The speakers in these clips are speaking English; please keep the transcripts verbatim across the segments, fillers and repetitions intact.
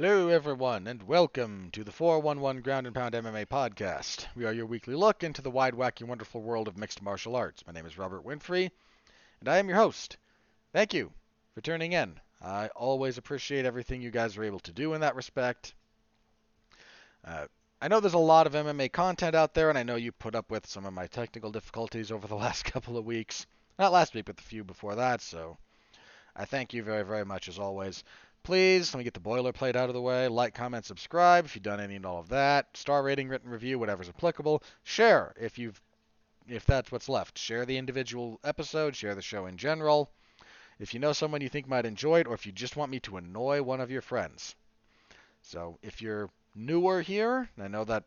Hello everyone, and welcome to the four one one Ground and Pound M M A podcast. We are your weekly look into the wide, wacky, wonderful world of mixed martial arts. My name is Robert Winfrey, and I am your host. Thank you for tuning in. I always appreciate everything you guys are able to do in that respect. Uh, I know there's a lot of M M A content out there, and I know you put up with some of my technical difficulties over the last couple of weeks. Not last week, but the few before that, so I thank you very, very much as always. Please, let me get the boilerplate out of the way. Like, comment, subscribe if you've done any and all of that. Star rating, written review, whatever's applicable. Share if you've, if that's what's left. Share the individual episode. Share the show in general. If you know someone you think might enjoy it, or if you just want me to annoy one of your friends. So if you're newer here, I know that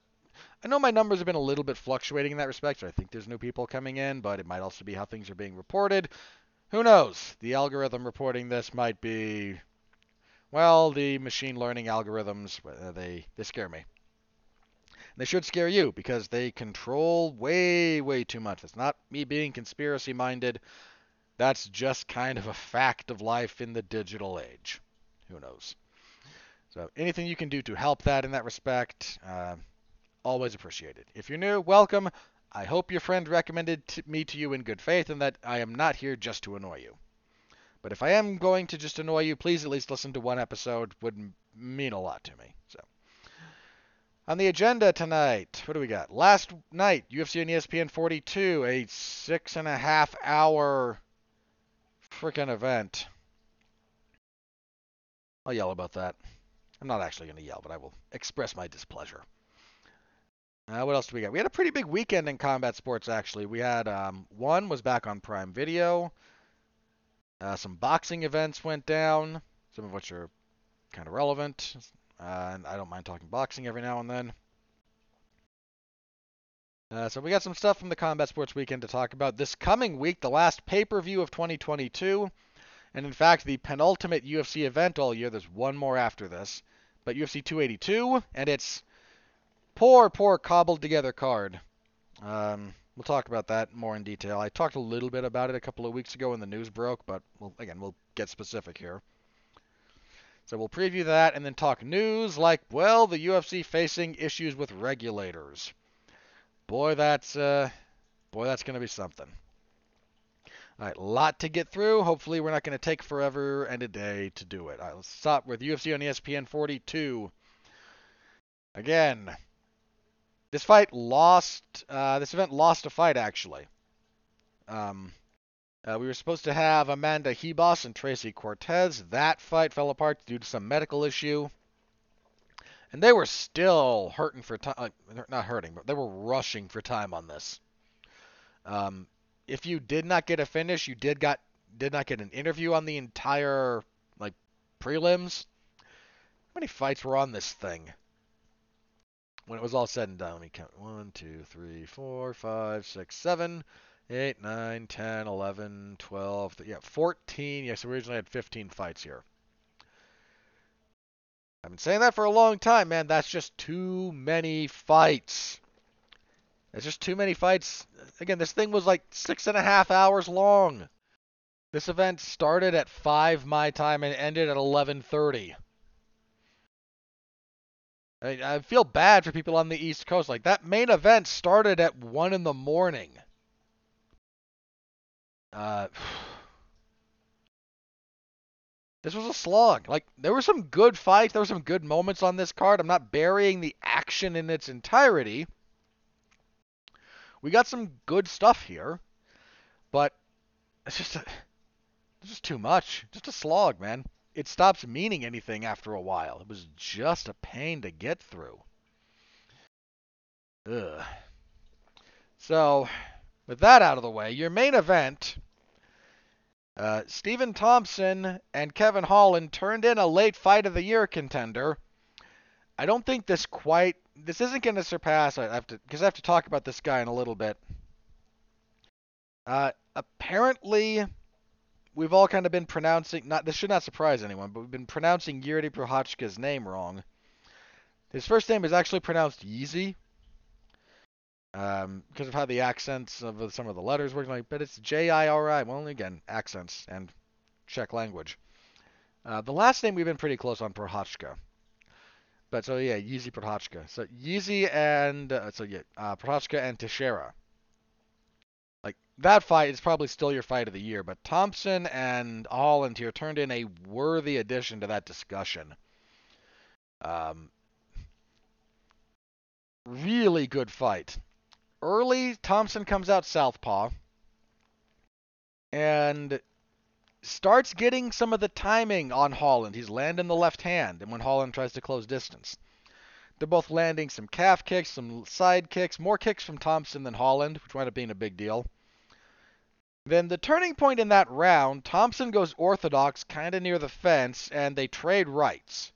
I know my numbers have been a little bit fluctuating in that respect. So I think there's new people coming in, but it might also be how things are being reported. Who knows? The algorithm reporting this might be. Well, the machine learning algorithms, they, they scare me. And they should scare you, because they control way, way too much. It's not me being conspiracy-minded. That's just kind of a fact of life in the digital age. Who knows? So anything you can do to help that in that respect, uh, always appreciated. If you're new, welcome. I hope your friend recommended t- me to you in good faith, and that I am not here just to annoy you. But if I am going to just annoy you, please at least listen to one episode. Would m- mean a lot to me. So, on the agenda tonight, what do we got? Last night, U F C and E S P N forty-two, a six and a half hour freaking event. I'll yell about that. I'm not actually going to yell, but I will express my displeasure. Uh, what else do we got? We had a pretty big weekend in combat sports, actually. We had um, one was back on Prime Video. Uh, some boxing events went down, some of which are kind of relevant, uh, and I don't mind talking boxing every now and then. Uh, so we got some stuff from the Combat Sports Weekend to talk about. This coming week, the last pay-per-view of twenty twenty-two, and in fact, the penultimate U F C event all year. There's one more after this, but U F C two eighty-two, and it's poor, poor cobbled-together card. Um... We'll talk about that more in detail. I talked a little bit about it a couple of weeks ago when the news broke, but we'll, again, we'll get specific here. So we'll preview that and then talk news like, well, the U F C facing issues with regulators. Boy, that's uh, boy, that's going to be something. All right, a lot to get through. Hopefully we're not going to take forever and a day to do it. All right, let's stop with U F C on E S P N forty-two. Again... This fight lost, uh, this event lost a fight, actually. Um, uh, we were supposed to have Amanda Hebos and Tracy Cortez. That fight fell apart due to some medical issue. And they were still hurting for time, uh, not hurting, but they were rushing for time on this. Um, if you did not get a finish, you did got did not get an interview on the entire, like, prelims. How many fights were on this thing? When it was all said and done, let me count. one, two, three, four, five, six, seven, eight, nine, ten, eleven, twelve. Yeah, fourteen. Yes, we originally had fifteen fights here. I've been saying that for a long time, man. That's just too many fights. That's just too many fights. Again, this thing was like six and a half hours long. This event started at five my time and ended at eleven thirty. I feel bad for people on the East Coast. Like, that main event started at one in the morning. Uh, this was a slog. Like, there were some good fights. There were some good moments on this card. I'm not burying the action in its entirety. We got some good stuff here. But it's just, a, it's just too much. Just a slog, man. It stops meaning anything after a while. It was just a pain to get through. Ugh. So, with that out of the way, your main event, uh, Stephen Thompson and Kevin Holland turned in a late fight of the year contender. I don't think this quite, this isn't going to surpass, I have to, because I have to talk about this guy in a little bit. Uh, apparently... We've all kind of been pronouncing, not this should not surprise anyone, but we've been pronouncing Jiří Procházka's name wrong. His first name is actually pronounced Yeezy, um, because of how the accents of some of the letters work. Like, but it's J I R I. Well, again, accents and Czech language. Uh, the last name we've been pretty close on Procházka. But so yeah, Jiří Procházka. So Jiří and uh, so yeah, uh, Procházka and Teixeira. Like that fight is probably still your fight of the year, but Thompson and Holland here turned in a worthy addition to that discussion. Um, really good fight. Early, Thompson comes out southpaw and starts getting some of the timing on Holland. He's landing the left hand, and when Holland tries to close distance, they're both landing some calf kicks, some side kicks, more kicks from Thompson than Holland, which wound up being a big deal. Then the turning point in that round, Thompson goes orthodox, kind of near the fence, and they trade rights.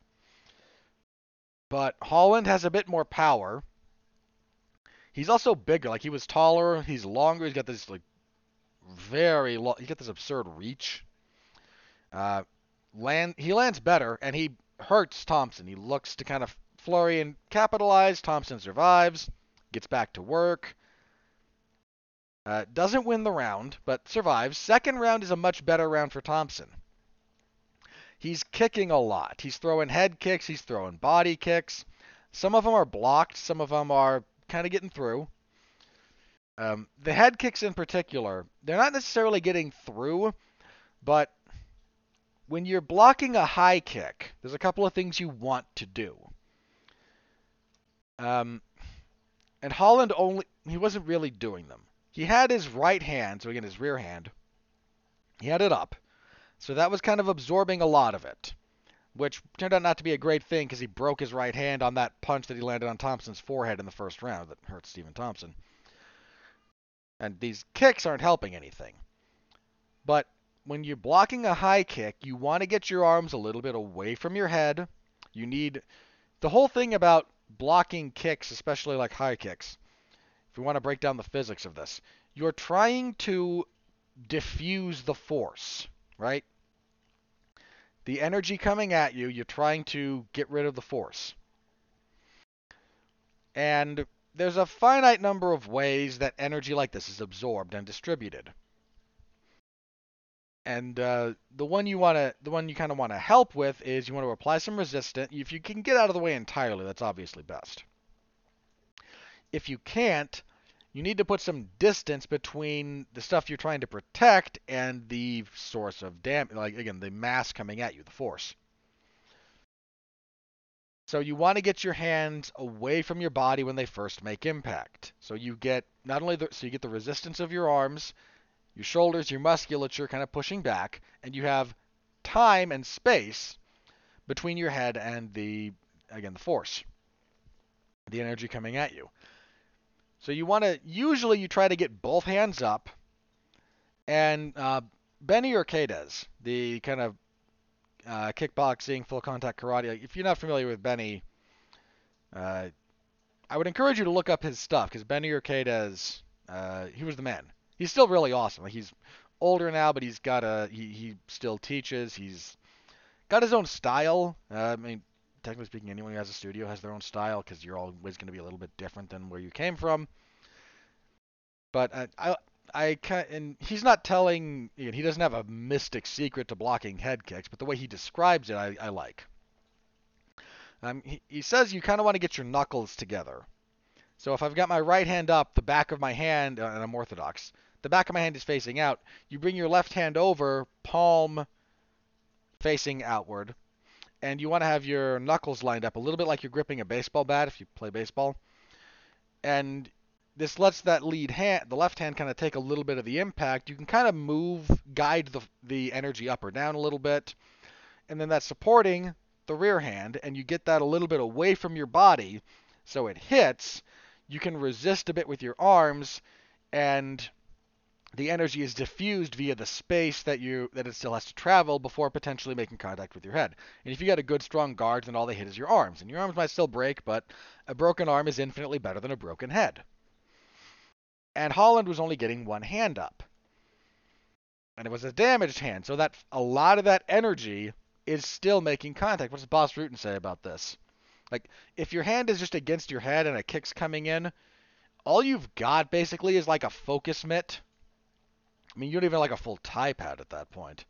But Holland has a bit more power. He's also bigger. Like, he was taller. He's longer. He's got this, like, very long... He's got this absurd reach. Uh, land. He lands better, and he hurts Thompson. He looks to kind of flurry and capitalize. Thompson survives. Gets back to work. Uh, doesn't win the round, but survives. Second round is a much better round for Thompson. He's kicking a lot. He's throwing head kicks. He's throwing body kicks. Some of them are blocked. Some of them are... kind of getting through. Um, the head kicks in particular, they're not necessarily getting through, but when you're blocking a high kick, there's a couple of things you want to do. Um, and Holland only, he wasn't really doing them. He had his right hand, so again, his rear hand, he had it up. So that was kind of absorbing a lot of it, which turned out not to be a great thing because he broke his right hand on that punch that he landed on Thompson's forehead in the first round that hurt Stephen Thompson. And these kicks aren't helping anything. But when you're blocking a high kick, you want to get your arms a little bit away from your head. You need... The whole thing about blocking kicks, especially like high kicks, if you want to break down the physics of this, you're trying to diffuse the force, right? The energy coming at you, you're trying to get rid of the force. And there's a finite number of ways that energy like this is absorbed and distributed. And uh, the one you want to, the one you kind of want to help with is you want to apply some resistance. If you can get out of the way entirely, that's obviously best. If you can't, you need to put some distance between the stuff you're trying to protect and the source of damage, like, again, the mass coming at you, the force. So you want to get your hands away from your body when they first make impact. So you get not only the, so you get the resistance of your arms, your shoulders, your musculature kind of pushing back, and you have time and space between your head and the, again, the force, the energy coming at you. So you want to, usually you try to get both hands up, and uh, Benny Urquidez, the kind of uh, kickboxing, full contact karate, if you're not familiar with Benny, uh, I would encourage you to look up his stuff, because Benny Urquidez, uh, he was the man. He's still really awesome. Like, he's older now, but he's got a, he, he still teaches, he's got his own style. uh, I mean, technically speaking, anyone who has a studio has their own style, because you're always going to be a little bit different than where you came from. But I, I, I can't, and he's not telling, you know, he doesn't have a mystic secret to blocking head kicks, but the way he describes it, I, I like. Um, he, he says you kind of want to get your knuckles together. So if I've got my right hand up, the back of my hand, and I'm orthodox, the back of my hand is facing out. You bring your left hand over, palm facing outward. And you want to have your knuckles lined up a little bit like you're gripping a baseball bat if you play baseball. And this lets that lead hand, the left hand, kind of take a little bit of the impact. You can kind of move, guide the, the energy up or down a little bit. And then that's supporting the rear hand. And you get that a little bit away from your body so it hits. You can resist a bit with your arms. And the energy is diffused via the space that you that it still has to travel before potentially making contact with your head. And if you got a good strong guard, then all they hit is your arms. And your arms might still break, but a broken arm is infinitely better than a broken head. And Holland was only getting one hand up. And it was a damaged hand, so that a lot of that energy is still making contact. What does Bas Rutten say about this? Like, if your hand is just against your head and a kick's coming in, all you've got basically is like a focus mitt. I mean, you don't even have like a full tie pad at that point,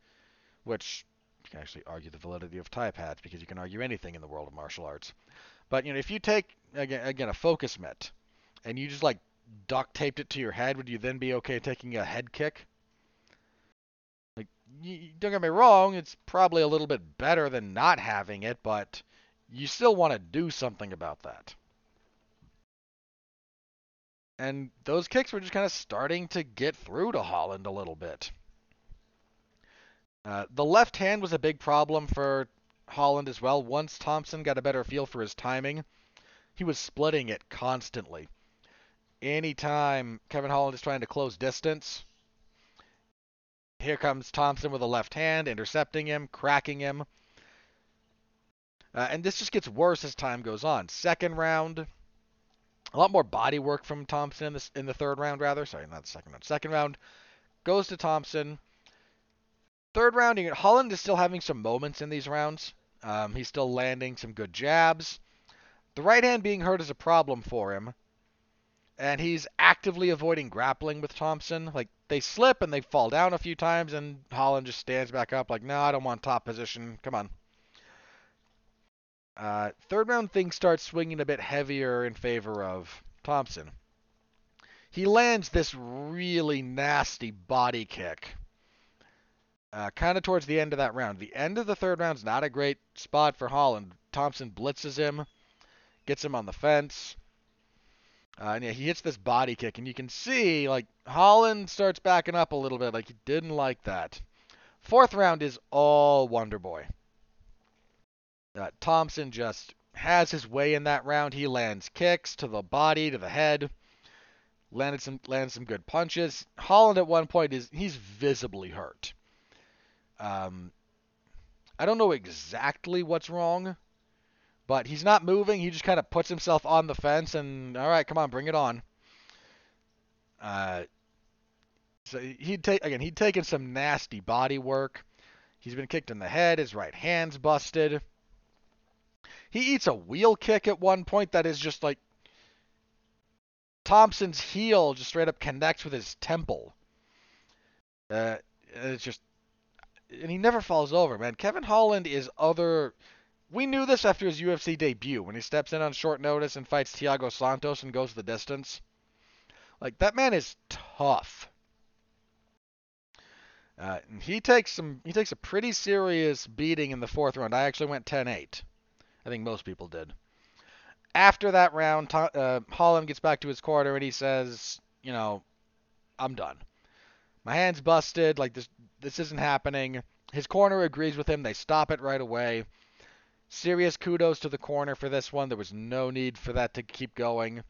which you can actually argue the validity of tie pads because you can argue anything in the world of martial arts. But, you know, if you take, again, again a focus mitt, and you just, like, duct taped it to your head, would you then be okay taking a head kick? Like, you, don't get me wrong, it's probably a little bit better than not having it, but you still want to do something about that. And those kicks were just kind of starting to get through to Holland a little bit. Uh, the left hand was a big problem for Holland as well. Once Thompson got a better feel for his timing, he was splitting it constantly. Anytime Kevin Holland is trying to close distance, here comes Thompson with a left hand, intercepting him, cracking him. Uh, and this just gets worse as time goes on. Second round, a lot more body work from Thompson in the, in the third round, rather. Sorry, not the second round. Second round goes to Thompson. Third round, Holland is still having some moments in these rounds. Um, he's still landing some good jabs. The right hand being hurt is a problem for him. And he's actively avoiding grappling with Thompson. Like, they slip and they fall down a few times, and Holland just stands back up like, no, I don't want top position. Come on. Uh, third round, things start swinging a bit heavier in favor of Thompson. He lands this really nasty body kick uh, kind of towards the end of that round. The end of the third round is not a great spot for Holland. Thompson blitzes him, gets him on the fence. Uh, and yeah, he hits this body kick, and you can see, like, Holland starts backing up a little bit. Like, he didn't like that. Fourth round is all Wonder Boy. Uh, Thompson just has his way in that round. He lands kicks to the body, to the head. Landed some, landed some good punches. Holland at one point is he's visibly hurt. Um, I don't know exactly what's wrong. But he's not moving. He just kind of puts himself on the fence and, all right, come on, bring it on. Uh, so he'd take again. He'd taken some nasty body work. He's been kicked in the head. His right hand's busted. He eats a wheel kick at one point that is just like Thompson's heel just straight up connects with his temple. Uh, it's just, and he never falls over, man. Kevin Holland is other. We knew this after his U F C debut, when he steps in on short notice and fights Thiago Santos and goes the distance. Like, that man is tough. Uh, and he takes some. He takes a pretty serious beating in the fourth round. I actually went ten eight. I think most people did. After that round, uh, Holland gets back to his corner and he says, you know, I'm done. My hand's busted. Like, this, this isn't happening. His corner agrees with him. They stop it right away. Serious kudos to the corner for this one. There was no need for that to keep going.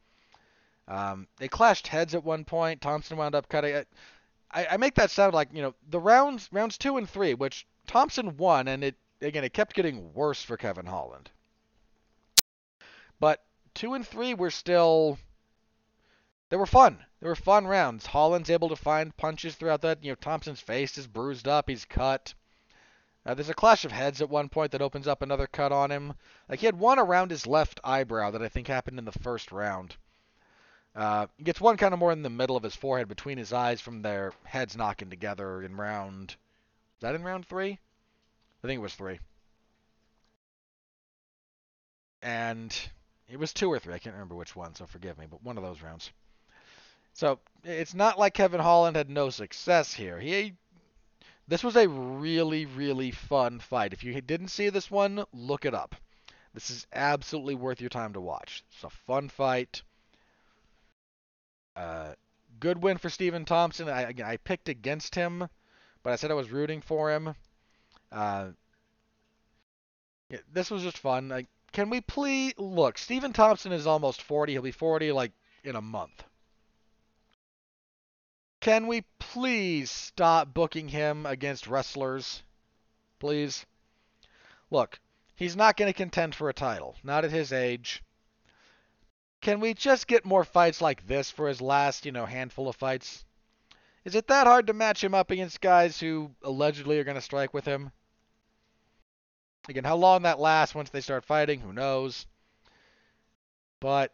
Um, they clashed heads at one point. Thompson wound up cutting it. I, I make that sound like, you know, the rounds rounds two and three, which Thompson won, and it again it kept getting worse for Kevin Holland. But two and three were still they were fun. They were fun rounds. Holland's able to find punches throughout that. You know, Thompson's face is bruised up. He's cut. Uh, there's a clash of heads at one point that opens up another cut on him. Like, he had one around his left eyebrow that I think happened in the first round. Uh, he gets one kind of more in the middle of his forehead between his eyes from their heads knocking together in round... Was that in round three? I think it was three. And it was two or three. I can't remember which one, so forgive me, but one of those rounds. So, it's not like Kevin Holland had no success here. He... This was a really, really fun fight. If you didn't see this one, look it up. This is absolutely worth your time to watch. It's a fun fight. Uh, good win for Stephen Thompson. I, I picked against him, but I said I was rooting for him. Uh, yeah, this was just fun. Like, can we please... Look, Stephen Thompson is almost forty. He'll be forty, like, in a month. Can we please stop booking him against wrestlers? Please. Look, he's not going to contend for a title. Not at his age. Can we just get more fights like this for his last, you know, handful of fights? Is it that hard to match him up against guys who allegedly are going to strike with him? Again, how long that lasts once they start fighting, who knows? But...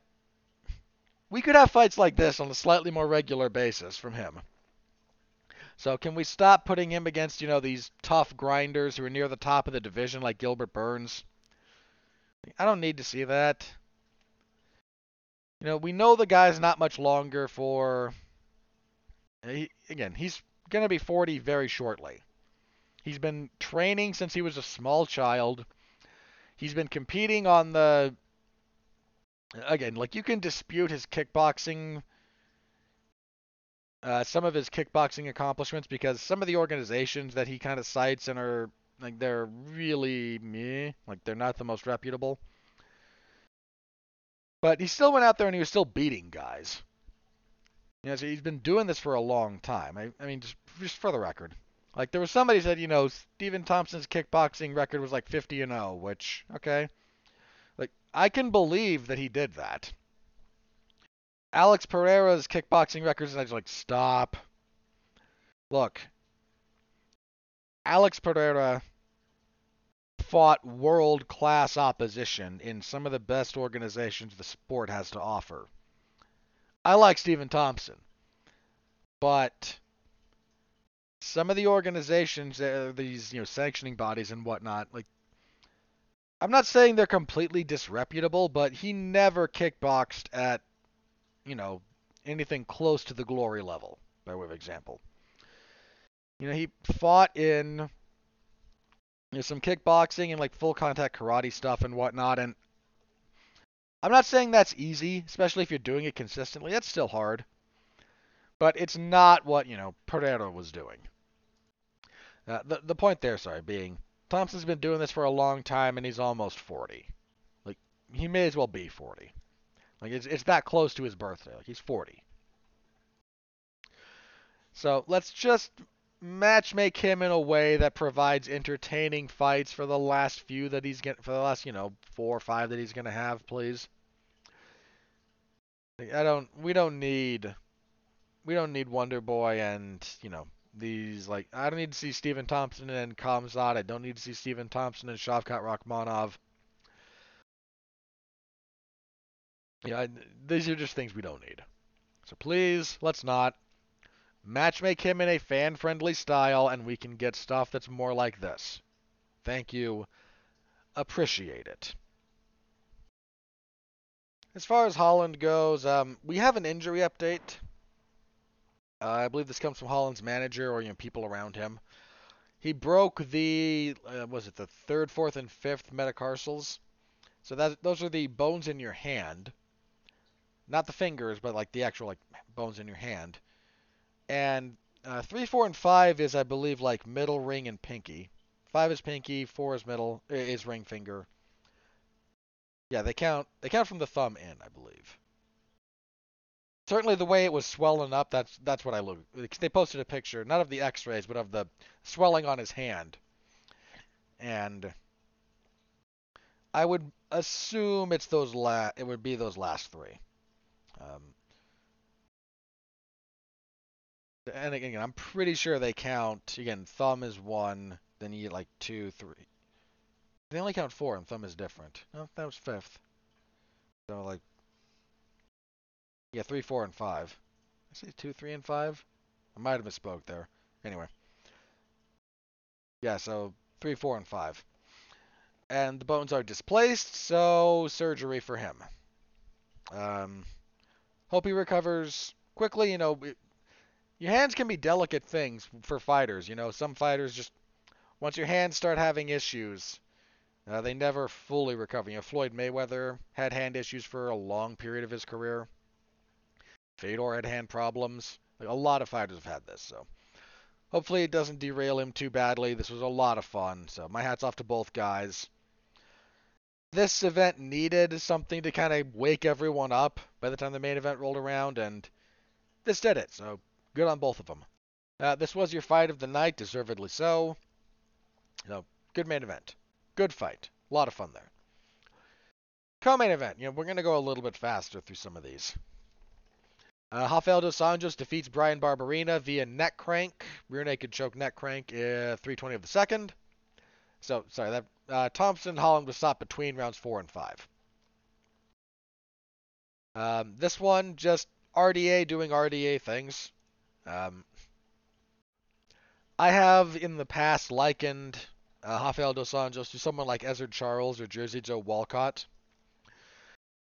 we could have fights like this on a slightly more regular basis from him. So can we stop putting him against, you know, these tough grinders who are near the top of the division like Gilbert Burns? I don't need to see that. You know, we know the guy's not much longer for... He, again, he's going to be forty very shortly. He's been training since he was a small child. He's been competing on the... Again, like, you can dispute his kickboxing... Uh, some of his kickboxing accomplishments, because some of the organizations that he kind of cites and are, like, they're really meh. Like, they're not the most reputable. But he still went out there and he was still beating guys. You know, so he's been doing this for a long time. I, I mean, just, just for the record. Like, there was somebody said, you know, Stephen Thompson's kickboxing record was like fifty and oh, which, okay. Like, I can believe that he did that. Alex Pereira's kickboxing records, and I just like, stop. Look, Alex Pereira fought world-class opposition in some of the best organizations the sport has to offer. I like Stephen Thompson, but some of the organizations, uh, these, you know, sanctioning bodies and whatnot, like, I'm not saying they're completely disreputable, but he never kickboxed at, you know, anything close to the glory level, by way of example. You know, he fought in, you know, some kickboxing and, like, full contact karate stuff and whatnot, and I'm not saying that's easy, especially if you're doing it consistently. That's still hard. But it's not what, you know, Pereira was doing. Uh, the, the point there, sorry, being Thompson's been doing this for a long time, and he's almost forty. Like, he may as well be forty. Like, it's it's that close to his birthday. Like, he's forty. So let's just match make him in a way that provides entertaining fights for the last few that he's getting, for the last, you know, four or five that he's gonna have, please. Like, I don't. We don't need. We don't need Wonder Boy and, you know, these, like, I don't need to see Stephen Thompson and Khamzat. I don't need to see Stephen Thompson and Shavkat Rakhmonov. Yeah, these are just things we don't need. So please, let's not. Matchmake him in a fan-friendly style, and we can get stuff that's more like this. Thank you. Appreciate it. As far as Holland goes, um, we have an injury update. Uh, I believe this comes from Holland's manager, or, you know, people around him. He broke the, uh, was it the third, fourth, and fifth metacarsals? So that those are the bones in your hand. Not the fingers, but like the actual, like, bones in your hand. And uh, three, four, and five is, I believe, like middle, ring, and pinky. Five is pinky, four is middle, is ring finger. Yeah, they count. They count from the thumb in, I believe. Certainly, the way it was swelling up, that's that's what I looked. They posted a picture, not of the X-rays, but of the swelling on his hand. And I would assume it's those la- It would be those last three. Um, and again, I'm pretty sure they count. Again, thumb is one. Then you get like two, three. They only count four, and thumb is different. No, that was fifth. So like, yeah, three, four, and five. I say two, three, and five. I might have misspoke there. Anyway. Yeah, so three, four, and five. And the bones are displaced, so surgery for him. Um, hope he recovers quickly. You know, it, your hands can be delicate things for fighters. You know, some fighters just, once your hands start having issues, uh, they never fully recover. You know, Floyd Mayweather had hand issues for a long period of his career. Fedor had hand problems. Like, a lot of fighters have had this, so. Hopefully it doesn't derail him too badly. This was a lot of fun, so my hat's off to both guys. This event needed something to kind of wake everyone up by the time the main event rolled around, and this did it, so good on both of them. Uh, this was your fight of the night, deservedly so. You know, good main event. Good fight. A lot of fun there. Co-main event. You know, we're going to go a little bit faster through some of these. Uh, Rafael Dos Anjos defeats Bryan Barberena via neck crank. Rear naked choke neck crank, uh, three twenty of the second. So, sorry, that... Uh, Thompson Holland was stopped between rounds four and five. Um, this one, just R D A doing R D A things. Um, I have in the past likened uh, Rafael Dos Anjos to someone like Ezard Charles or Jersey Joe Walcott,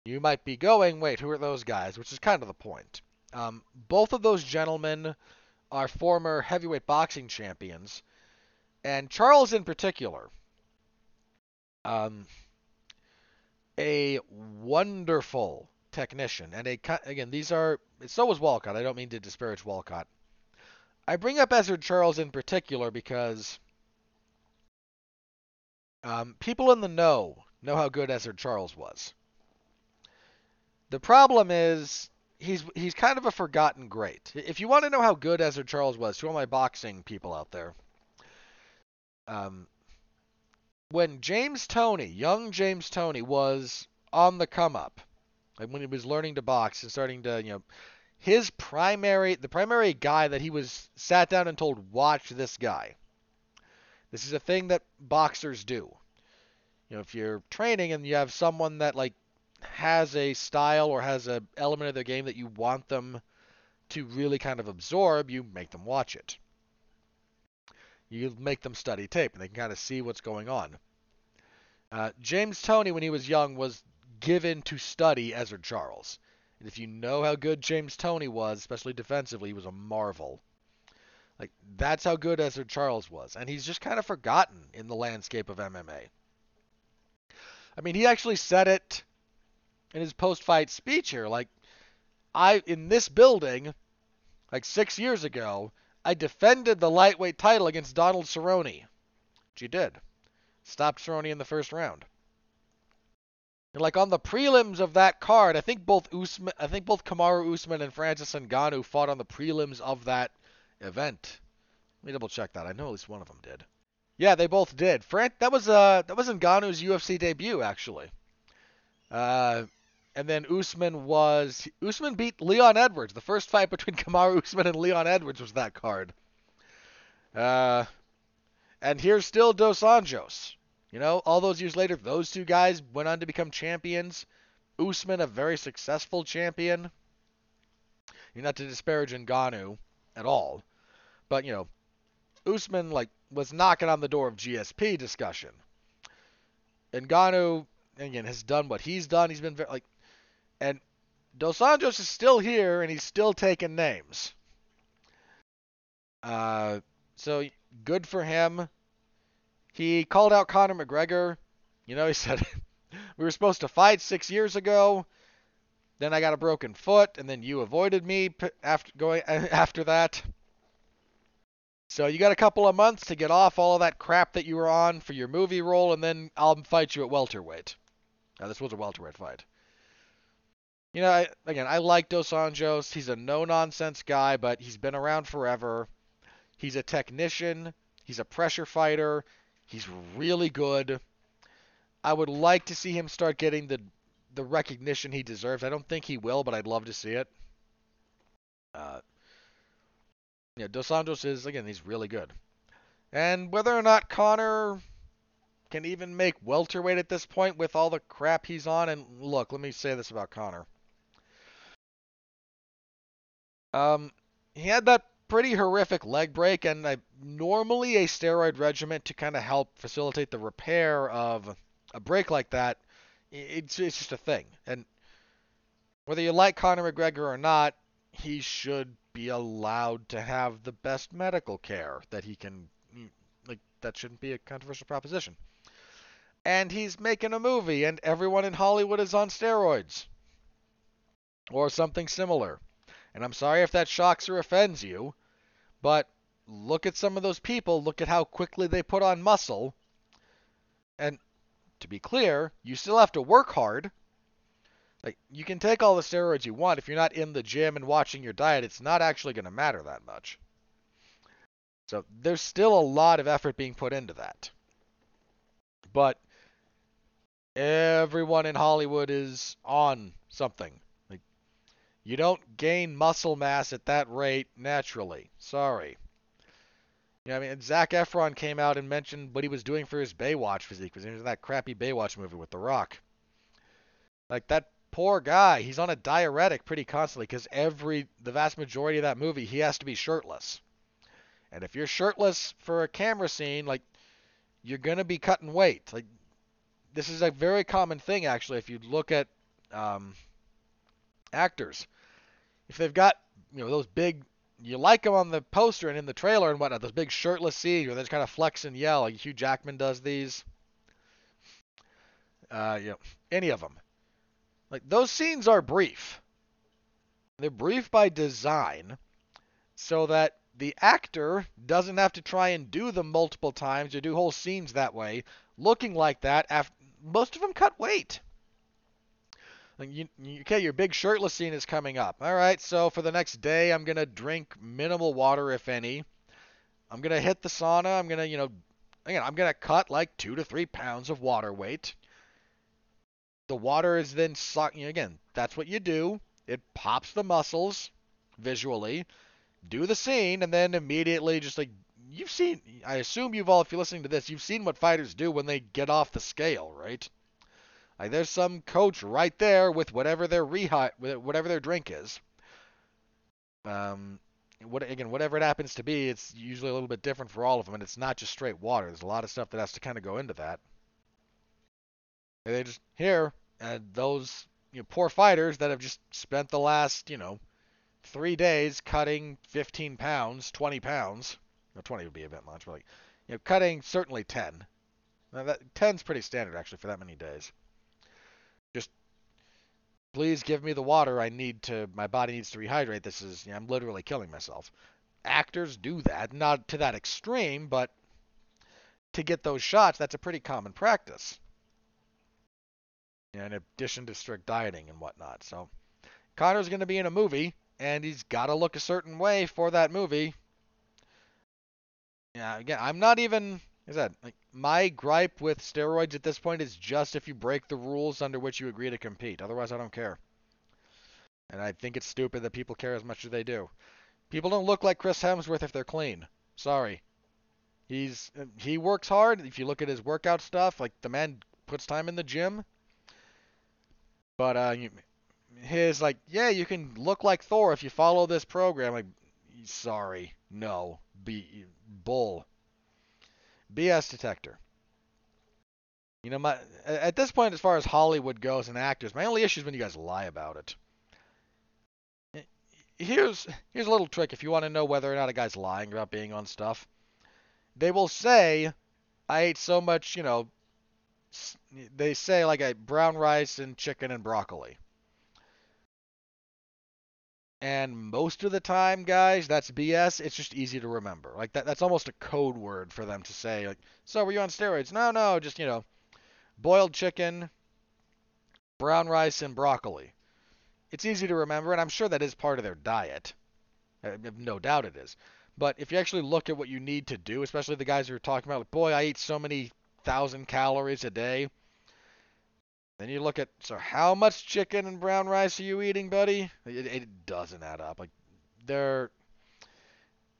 you might be going, wait, who are those guys? Which is kind of the point. Um, both of those gentlemen are former heavyweight boxing champions, and Charles in particular, um, a wonderful technician, and a again, these are, so was Walcott. I don't mean to disparage Walcott. I bring up Ezard Charles in particular because um, people in the know know how good Ezard Charles was. The problem is he's he's kind of a forgotten great. If you want to know how good Ezard Charles was, to all my boxing people out there, um, when James Toney, young James Toney, was on the come up, like when he was learning to box and starting to, you know. His primary, the primary guy that he was sat down and told, watch this guy. This is a thing that boxers do. You know, if you're training and you have someone that like has a style or has a element of their game that you want them to really kind of absorb, you make them watch it. You make them study tape and they can kind of see what's going on. Uh, James Toney, when he was young, was given to study Ezard Charles. And if you know how good James Toney was, especially defensively, he was a marvel. Like, that's how good Ezard Charles was. And he's just kind of forgotten in the landscape of M M A. I mean, he actually said it in his post-fight speech here. Like, I, in this building, like six years ago, I defended the lightweight title against Donald Cerrone. Which he did. Stopped Cerrone in the first round. Like on the prelims of that card, I think both Usman, I think both Kamaru Usman and Francis Ngannou fought on the prelims of that event. Let me double check that. I know at least one of them did. Yeah, they both did. Fran- that was uh, that was Ngannou's U F C debut actually. Uh, and then Usman was Usman beat Leon Edwards. The first fight between Kamaru Usman and Leon Edwards was that card. Uh, and here's still Dos Anjos. You know, all those years later, those two guys went on to become champions. Usman, a very successful champion. You're not to disparage Ngannou at all. But, you know, Usman, like, was knocking on the door of G S P discussion. Ngannou, again, has done what he's done. He's been very, like, and Dos Anjos is still here, and he's still taking names. Uh, so, good for him. He called out Conor McGregor. You know, he said, we were supposed to fight six years ago. Then I got a broken foot, and then you avoided me after going after that. So you got a couple of months to get off all of that crap that you were on for your movie role, and then I'll fight you at welterweight. Now, this was a welterweight fight. You know, I, again, I like Dos Anjos. He's a no-nonsense guy, but he's been around forever. He's a technician. He's a pressure fighter. He's really good. I would like to see him start getting the the recognition he deserves. I don't think he will, but I'd love to see it. Uh, yeah, Dos Anjos is, again, he's really good. And whether or not Conor can even make welterweight at this point with all the crap he's on, and look, let me say this about Conor. Um, he had that pretty horrific leg break, and I, normally a steroid regimen to kind of help facilitate the repair of a break like that, it's, it's just a thing. And whether you like Conor McGregor or not, he should be allowed to have the best medical care that he can. Like, that shouldn't be a controversial proposition. And he's making a movie, and everyone in Hollywood is on steroids or something similar. And I'm sorry if that shocks or offends you, but look at some of those people. Look at how quickly they put on muscle. And to be clear, you still have to work hard. Like, you can take all the steroids you want. If you're not in the gym and watching your diet, it's not actually going to matter that much. So there's still a lot of effort being put into that. But everyone in Hollywood is on something. You don't gain muscle mass at that rate naturally. Sorry. You know, I mean, Zac Efron came out and mentioned what he was doing for his Baywatch physique. He was in that crappy Baywatch movie with The Rock. Like, that poor guy, he's on a diuretic pretty constantly because every, the vast majority of that movie, he has to be shirtless. And if you're shirtless for a camera scene, like, you're going to be cutting weight. Like, this is a very common thing, actually, if you look at um, actors. If they've got, you know, those big, you like them on the poster and in the trailer and whatnot, those big shirtless scenes where they just kind of flex and yell, like Hugh Jackman does these. Uh, you know, any of them. Like, those scenes are brief. They're brief by design so that the actor doesn't have to try and do them multiple times or do whole scenes that way, looking like that. After, most of them cut weight. Like you, you, okay, your big shirtless scene is coming up. All right, so for the next day, I'm going to drink minimal water, if any. I'm going to hit the sauna. I'm going to, you know, again, I'm going to cut like two to three pounds of water weight. The water is then sucking. Again, that's what you do. It pops the muscles visually. Do the scene, and then immediately just like, you've seen, I assume you've all, if you're listening to this, you've seen what fighters do when they get off the scale, right? Like, there's some coach right there with whatever their rehi, whatever their drink is. Um, what again, whatever it happens to be, it's usually a little bit different for all of them, and it's not just straight water. There's a lot of stuff that has to kind of go into that. And they just here, and those you know, poor fighters that have just spent the last, you know, three days cutting fifteen pounds, twenty pounds. No, twenty would be a bit much, but like, you know, cutting certainly ten. Now that ten's pretty standard actually for that many days. Just please give me the water I need to. My body needs to rehydrate. This is you know, I'm literally killing myself. Actors do that, not to that extreme, but to get those shots, that's a pretty common practice. You know, in addition to strict dieting and whatnot. So Connor's going to be in a movie. And he's got to look a certain way for that movie. Yeah, again, I'm not even... Is that like my gripe with steroids at this point is just if you break the rules under which you agree to compete. Otherwise, I don't care. And I think it's stupid that people care as much as they do. People don't look like Chris Hemsworth if they're clean. Sorry. He's he works hard. If you look at his workout stuff, like the man puts time in the gym. But, uh... You, His, like, yeah, you can look like Thor if you follow this program. Like, sorry, no, be bull. B S detector. You know, my at this point, as far as Hollywood goes and actors, my only issue is when you guys lie about it. Here's, here's a little trick if you want to know whether or not a guy's lying about being on stuff. They will say, I ate so much, you know, they say, like, I brown rice and chicken and broccoli. And most of the time, guys, that's B S. It's just easy to remember. Like, that, that's almost a code word for them to say, like, so were you on steroids? No, no, just, you know, boiled chicken, brown rice, and broccoli. It's easy to remember, and I'm sure that is part of their diet. I have no doubt it is. But if you actually look at what you need to do, especially the guys who are talking about, like, boy, I eat so many thousand calories a day. Then you look at, so how much chicken and brown rice are you eating, buddy? It, it doesn't add up. Like, they're,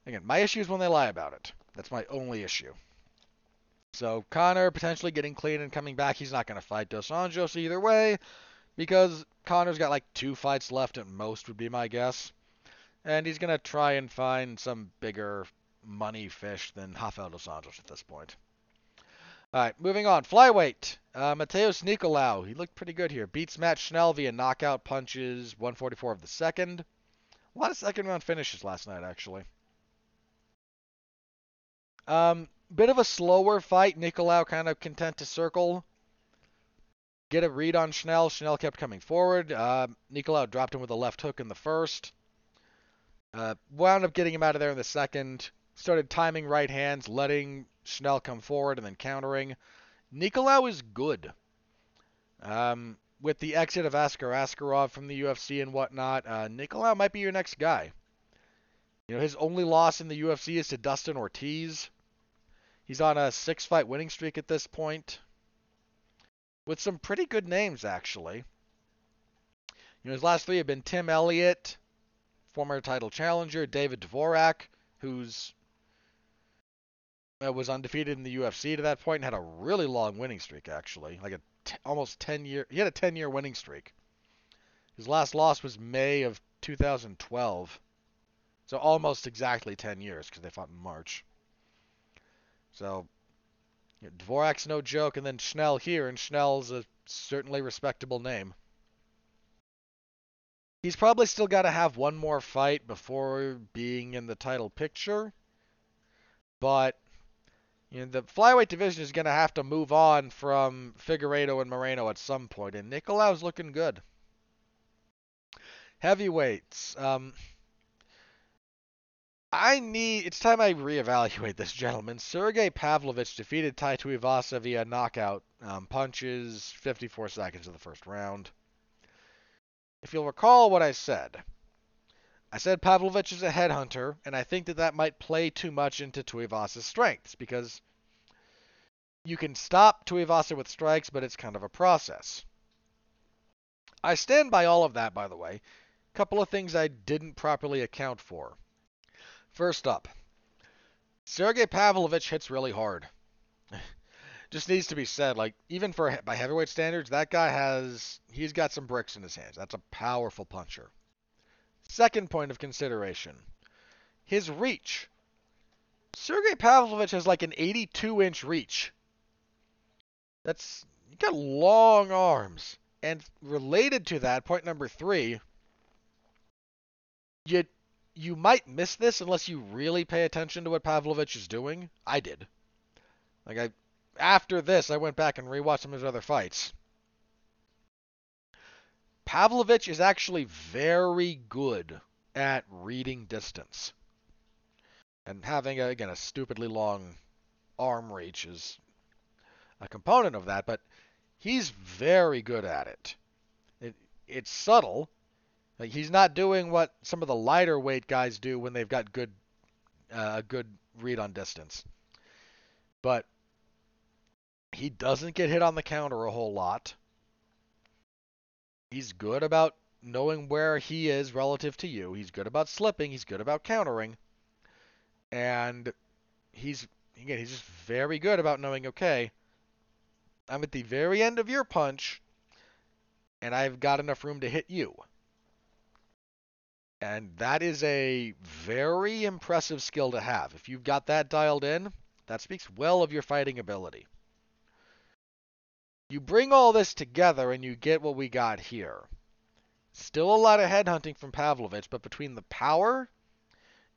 again, my issue is when they lie about it. That's my only issue. So Connor potentially getting clean and coming back. He's not going to fight Dos Anjos either way because Connor's got like two fights left at most would be my guess. And he's going to try and find some bigger money fish than Rafael Dos Anjos at this point. All right, moving on. Flyweight. Uh, Mateus Nicolau. He looked pretty good here. Beats Matt Schnell via knockout punches, one forty-four of the second. A lot of second-round finishes last night, actually. Um, bit of a slower fight. Nicolau kind of content to circle. Get a read on Schnell. Schnell kept coming forward. Uh, Nicolau dropped him with a left hook in the first. Uh, wound up getting him out of there in the second. Started timing right hands, letting Schnell come forward and then countering. Nicolau is good. Um, with the exit of Askar Askarov from the U F C and whatnot, uh, Nicolau might be your next guy. You know, his only loss in the U F C is to Dustin Ortiz. He's on a six-fight winning streak at this point. With some pretty good names, actually. You know, his last three have been Tim Elliott, former title challenger, David Dvorak, who's... was undefeated in the U F C to that point and had a really long winning streak, actually. Like a t- almost ten-year... He had a ten-year winning streak. His last loss was May of two thousand twelve. So almost exactly ten years, because they fought in March. So, You know, Dvorak's no joke, and then Schnell here, and Schnell's a certainly respectable name. He's probably still got to have one more fight before being in the title picture, but you know, the flyweight division is going to have to move on from Figueiredo and Moreno at some point, and Nicolau's looking good. Heavyweights. Um, I need... It's time I reevaluate this, gentleman. Sergei Pavlovich defeated Tai Tuivasa via knockout um, punches, fifty-four seconds of the first round. If you'll recall what I said, I said Pavlovich is a headhunter, and I think that that might play too much into Tuivasa's strengths, because you can stop Tuivasa with strikes, but it's kind of a process. I stand by all of that, by the way. A couple of things I didn't properly account for. First up, Sergei Pavlovich hits really hard. Just needs to be said, like, even for by heavyweight standards, that guy has, he's got some bricks in his hands. That's a powerful puncher. Second point of consideration, his reach. Sergei Pavlovich has like an eighty-two inch reach. That's, you got long arms. And related to that, point number three, you, you might miss this unless you really pay attention to what Pavlovich is doing. I did. Like, I, after this, I went back and rewatched some of his other fights. Pavlovich is actually very good at reading distance. And having, a, again, a stupidly long arm reach is a component of that, but he's very good at it. it it's subtle. Like, he's not doing what some of the lighter weight guys do when they've got good, uh, good read on distance. But he doesn't get hit on the counter a whole lot. He's good about knowing where he is relative to you. He's good about slipping. He's good about countering. And he's, again, he's just very good about knowing, okay, I'm at the very end of your punch, and I've got enough room to hit you. And that is a very impressive skill to have. If you've got that dialed in, that speaks well of your fighting ability. You bring all this together and you get what we got here. Still a lot of headhunting from Pavlovich, but between the power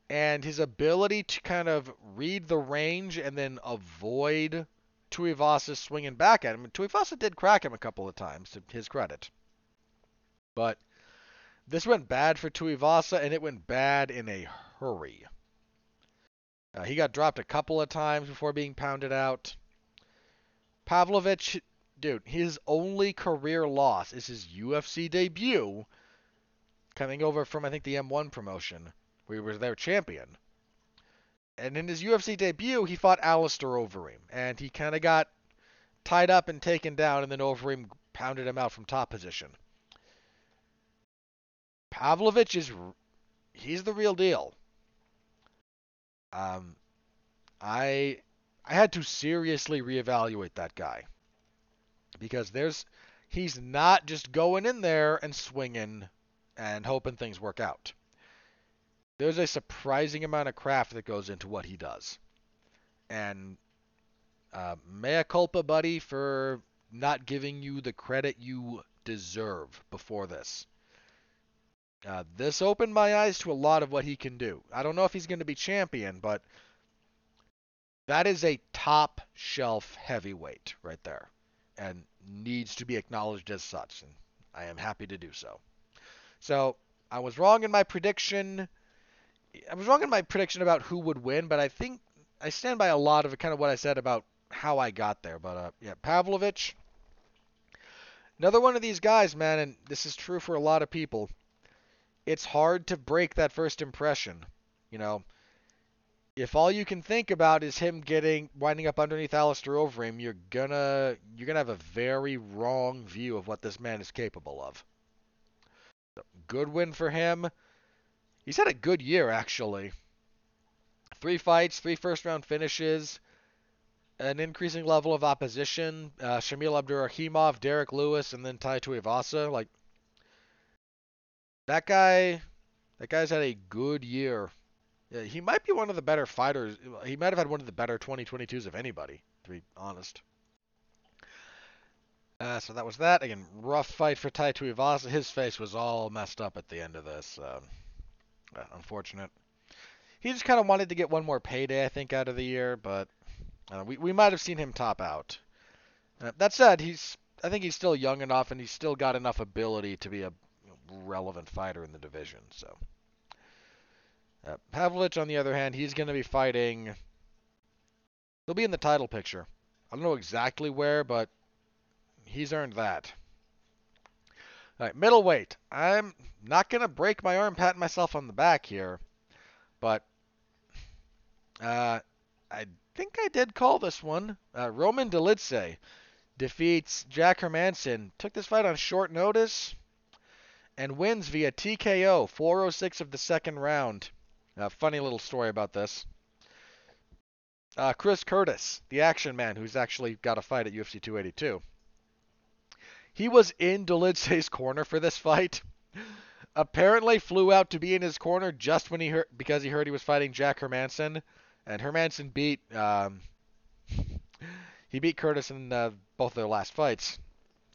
and his ability to kind of read the range and then avoid Tuivasa swinging back at him. And Tuivasa did crack him a couple of times, to his credit. But this went bad for Tuivasa, and it went bad in a hurry. Uh, he got dropped a couple of times before being pounded out. Pavlovich... Dude, his only career loss is his U F C debut, coming over from, I think, the M one promotion, where he was their champion. And in his U F C debut, he fought Alistair Overeem, and he kind of got tied up and taken down, and then Overeem pounded him out from top position. Pavlovich is... He's the real deal. Um, I, I had to seriously reevaluate that guy. Because there's, he's not just going in there and swinging and hoping things work out. There's a surprising amount of craft that goes into what he does. And uh, mea culpa, buddy, for not giving you the credit you deserve before this. Uh, this opened my eyes to a lot of what he can do. I don't know if he's going to be champion, but that is a top shelf heavyweight right there. And needs to be acknowledged as such, and I am happy to do so. So, I was wrong in my prediction. I was wrong in my prediction about who would win, but I think I stand by a lot of kind of what I said about how I got there. But, uh, yeah, Pavlovich, another one of these guys, man, and this is true for a lot of people. It's hard to break that first impression, you know. If all you can think about is him getting winding up underneath Alistair Overeem, you're gonna you're gonna have a very wrong view of what this man is capable of. So, good win for him. He's had a good year actually. Three fights, three first round finishes, an increasing level of opposition. Uh, Shamil Abdurakhimov, Derek Lewis, and then Tai Tuivasa. Like that guy, that guy's had a good year. He might be one of the better fighters. He might have had one of the better twenty twenty-twos of anybody, to to be honest. Uh, so that was that. Again, rough fight for Tai Tuivasa. His face was all messed up at the end of this. Um, uh, unfortunate. He just kind of wanted to get one more payday, I think, out of the year, but uh, we, we might have seen him top out. Uh, that said, he's I think he's still young enough, and he's still got enough ability to be a relevant fighter in the division. So uh, Pavlovich, on the other hand, he's going to be fighting. He'll be in the title picture. I don't know exactly where, but he's earned that. All right, middleweight. I'm not going to break my arm patting myself on the back here, but uh, I think I did call this one. Uh, Roman Dolidze defeats Jack Hermansson. Took this fight on short notice and wins via T K O, four oh six of the second round. Uh, funny little story about this. Uh, Chris Curtis, the action man who's actually got a fight at U F C two eighty-two. He was in Dolidze's corner for this fight. Apparently flew out to be in his corner just when he heard, because he heard he was fighting Jack Hermansson. And Hermansson beat, um, he beat Curtis in uh, both their last fights.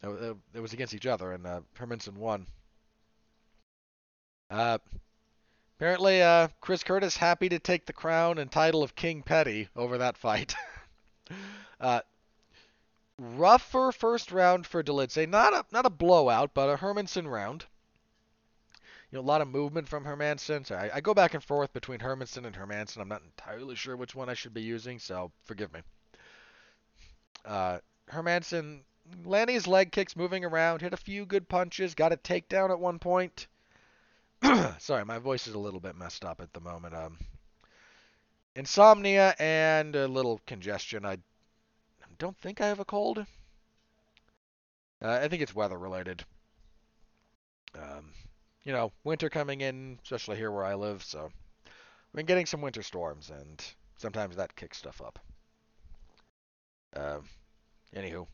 It was against each other, and uh, Hermansson won. Uh, apparently, uh, Chris Curtis happy to take the crown and title of King Petty over that fight. uh, Rougher first round for Dolidze. Not a not a blowout, but a Hermansson round. You know, a lot of movement from Hermansson. So I, I go back and forth between Hermansson and Hermansson. I'm not entirely sure which one I should be using, so forgive me. Uh, Hermansson landing his leg kicks, moving around, hit a few good punches, got a takedown at one point. Sorry, my voice is a little bit messed up at the moment. Um, insomnia and a little congestion. I don't think I have a cold. Uh, I think it's weather related. Um, you know, winter coming in, especially here where I live. So I've been getting some winter storms, and sometimes that kicks stuff up. Uh, anywho.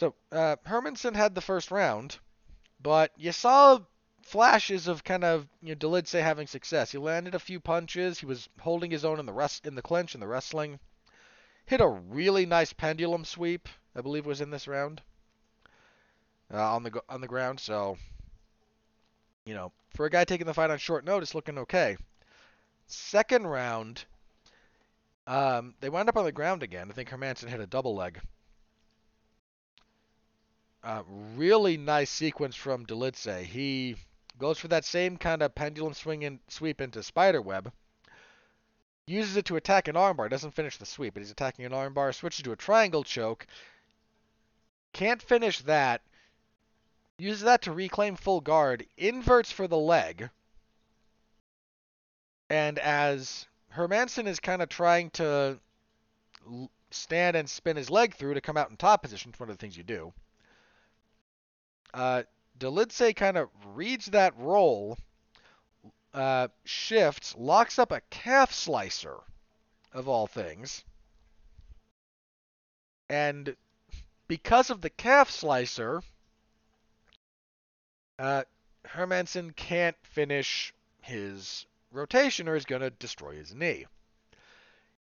So uh, Hermansson had the first round, but you saw flashes of kind of, you know, Dolidze having success. He landed a few punches. He was holding his own in the rest in the clinch and the wrestling. Hit a really nice pendulum sweep, I believe was in this round, uh, on the on the ground. So, you know, for a guy taking the fight on short notice, looking okay. Second round, um, they wound up on the ground again. I think Hermansson hit a double leg. Uh, really nice sequence from Dolidze. He goes for that same kind of pendulum swing and sweep into spiderweb. Uses it to attack an armbar. Doesn't finish the sweep, but he's attacking an armbar. Switches to a triangle choke. Can't finish that. Uses that to reclaim full guard. Inverts for the leg. And as Hermansson is kind of trying to stand and spin his leg through to come out in top position, it's one of the things you do. Uh, Dolidze kind of reads that roll. Uh, shifts, locks up a calf slicer, of all things. And because of the calf slicer, uh, Hermansson can't finish his rotation or is going to destroy his knee.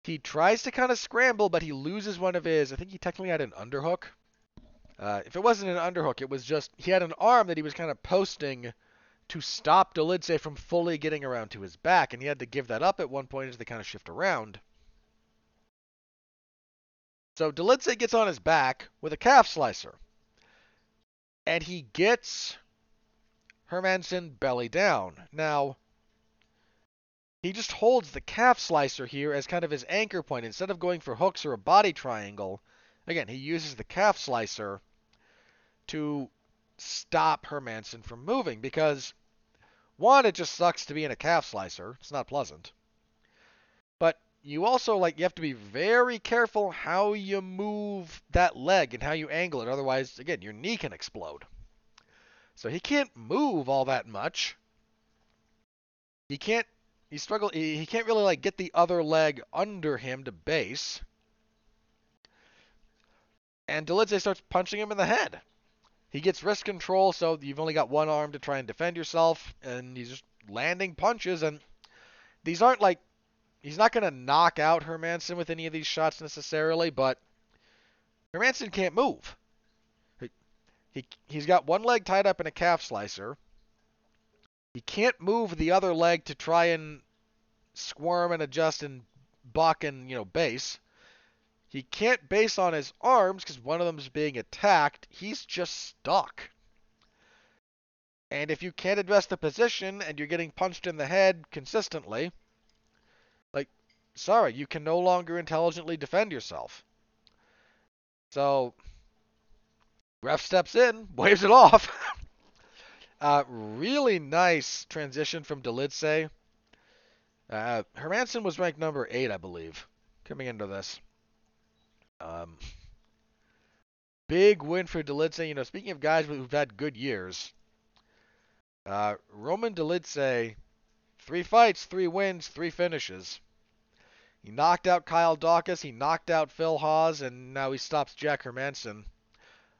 He tries to kind of scramble, but he loses one of his. I think he technically had an underhook. Uh, if it wasn't an underhook, it was just he had an arm that he was kind of posting to stop Dolidze from fully getting around to his back, and he had to give that up at one point as they kind of shift around. So Dolidze gets on his back with a calf slicer, and he gets Hermansson belly down. Now, he just holds the calf slicer here as kind of his anchor point. Instead of going for hooks or a body triangle, again, he uses the calf slicer to stop Hermansson from moving, because one, it just sucks to be in a calf slicer. It's not pleasant. But you also, like, you have to be very careful how you move that leg and how you angle it. Otherwise, again, your knee can explode. So he can't move all that much. He can't, he struggle, he, he can't really, like, get the other leg under him to base. And Dolidze starts punching him in the head. He gets wrist control, so you've only got one arm to try and defend yourself, and he's just landing punches, and these aren't like He's not going to knock out Hermansson with any of these shots necessarily, but Hermansson can't move. He, he, he's got one leg tied up in a calf slicer. He can't move the other leg to try and squirm and adjust and buck and, you know, base. He can't base on his arms because one of them's being attacked. He's just stuck. And if you can't address the position and you're getting punched in the head consistently, like, sorry, you can no longer intelligently defend yourself. So, ref steps in, waves it off. uh, really nice transition from Dolidze. Uh, Hermansson was ranked number eight, I believe, coming into this. Um, big win for Dolidze. You know, speaking of guys who've had good years, uh, Roman Dolidze, three fights, three wins, three finishes. He knocked out Kyle Daukaus, he knocked out Phil Haas, and now he stops Jack Hermansson.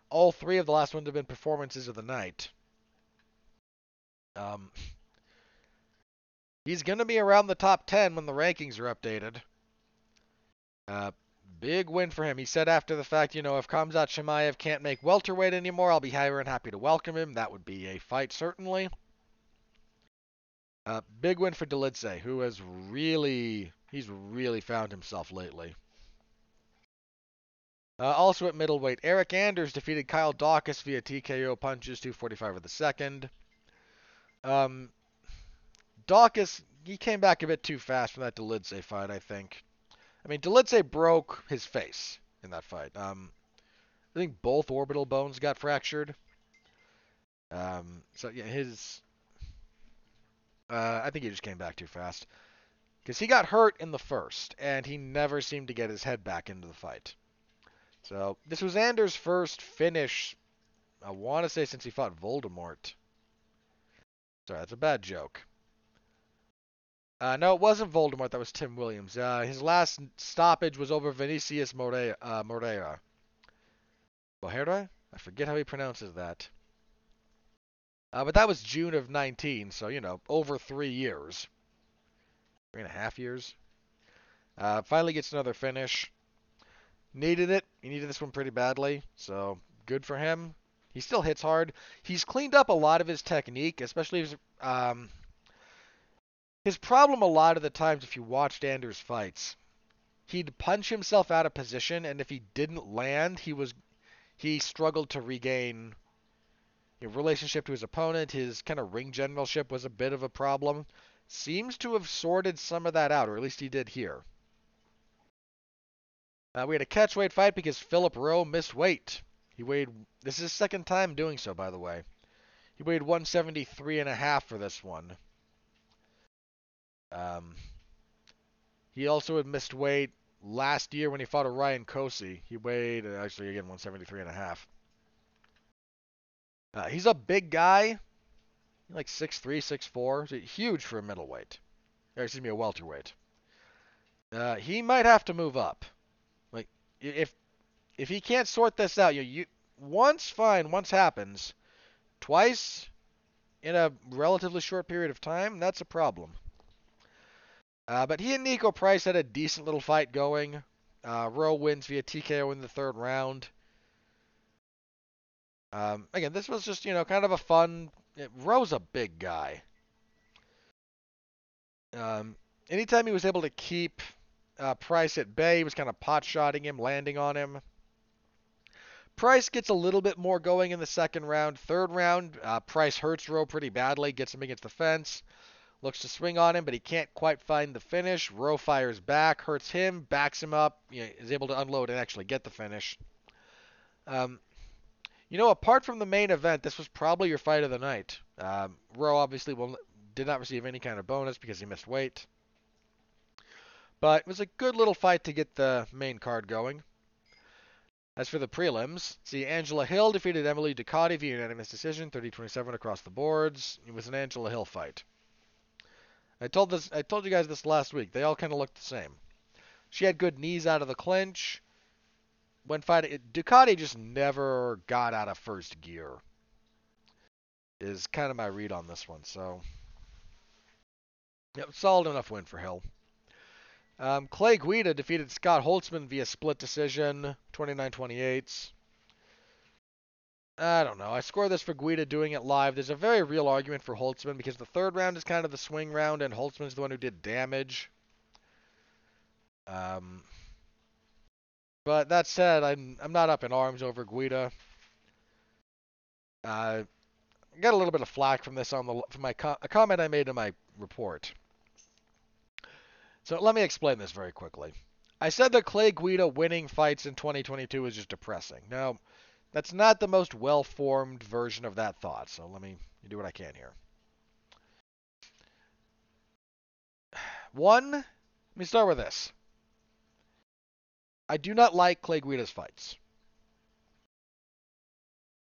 All three of the last ones have been performances of the night. Um, he's going to be around the top ten when the rankings are updated. Uh, Big win for him. He said after the fact, you know, if Khamzat Chimaev can't make welterweight anymore, I'll be higher and happy to welcome him. That would be a fight, certainly. Uh, big win for Dolidze, who has really, he's really found himself lately. Uh, also at middleweight, Eryk Anders defeated Kyle Daukaus via T K O punches, two forty-five of the second. Um, Daukaus, he came back a bit too fast from that Dolidze fight, I think. I mean, Dolidze broke his face in that fight. Um, I think both orbital bones got fractured. Um, so, yeah, his... Uh, I think he just came back too fast. Because he got hurt in the first, and he never seemed to get his head back into the fight. So, this was Anders' first finish, I want to say, since he fought Voldemort. Sorry, that's a bad joke. Uh, no, it wasn't Voldemort. That was Tim Williams. Uh, his last stoppage was over Vinicius Moreira. Uh, Moreira. Moreira? I forget how he pronounces that. Uh, but that was June of nineteen, so, you know, over three years. Three and a half years. Uh, finally gets another finish. Needed it. He needed this one pretty badly, so good for him. He still hits hard. He's cleaned up a lot of his technique, especially his... Um, His problem a lot of the times, if you watched Anders' fights, he'd punch himself out of position, and if he didn't land, he was he struggled to regain a relationship to his opponent. His kind of ring generalship was a bit of a problem. Seems to have sorted some of that out, or at least he did here. Uh, we had a catchweight fight because Philip Rowe missed weight. He weighed. This is his second time doing so, by the way. He weighed one seventy-three and a half for this one. Um, he also had missed weight last year when he fought Orion Kosei. He weighed, actually, again, one seventy-three and a half. Uh, he's a big guy, like six three, six four, so huge for a middleweight. Or, excuse me, a welterweight. Uh, he might have to move up. Like, if if he can't sort this out, you, you once, fine, once happens. Twice in a relatively short period of time, that's a problem. Uh, but he and Nico Price had a decent little fight going. Uh, Rowe wins via T K O in the third round. Um, again, this was just, you know, kind of a fun... It, Rowe's a big guy. Um, anytime he was able to keep uh, Price at bay, he was kind of pot-shotting him, landing on him. Price gets a little bit more going in the second round. Third round, uh, Price hurts Rowe pretty badly, gets him against the fence. Looks to swing on him, but he can't quite find the finish. Rowe fires back, hurts him, backs him up, you know, is able to unload and actually get the finish. Um, you know, apart from the main event, this was probably your fight of the night. Um, Rowe obviously will, did not receive any kind of bonus because he missed weight. But it was a good little fight to get the main card going. As for the prelims, see, Angela Hill defeated Emily Ducati via unanimous decision, thirty twenty-seven across the boards. It was an Angela Hill fight. I told this. I told you guys this last week. They all kind of looked the same. She had good knees out of the clinch. When fighting, it, Ducati just never got out of first gear. Is kind of my read on this one. So, yep, solid enough win for Hill. Um, Clay Guida defeated Scott Holtzman via split decision, twenty-nine twenty-eight. I don't know. I score this for Guida doing it live. There's a very real argument for Holtzman because the third round is kind of the swing round, and Holtzman's the one who did damage. Um, but that said, I'm I'm not up in arms over Guida. Uh, I got a little bit of flack from this on the from my com- a comment I made in my report. So let me explain this very quickly. I said that Clay Guida winning fights in twenty twenty-two is just depressing. Now, that's not the most well-formed version of that thought, so let me do what I can here. One, let me start with this. I do not like Clay Guida's fights.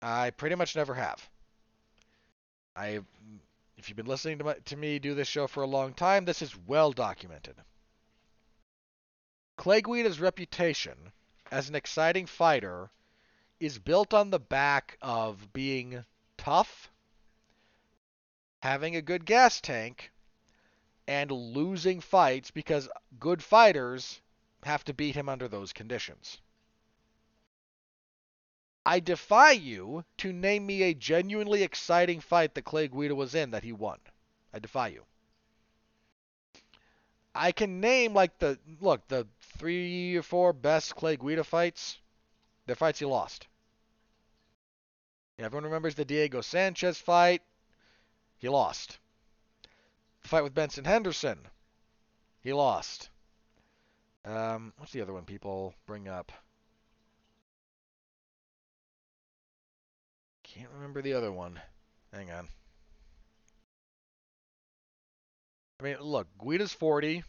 I pretty much never have. I, if you've been listening to, my, to me do this show for a long time, this is well documented. Clay Guida's reputation as an exciting fighter is built on the back of being tough, having a good gas tank, and losing fights because good fighters have to beat him under those conditions. I defy you to name me a genuinely exciting fight that Clay Guida was in that he won. I defy you. I can name, like, the, look, the three or four best Clay Guida fights. They're fights he lost. Everyone remembers the Diego Sanchez fight. He lost. The fight with Benson Henderson. He lost. Um, what's the other one people bring up? Can't remember the other one. Hang on. I mean, look, Guida's forty,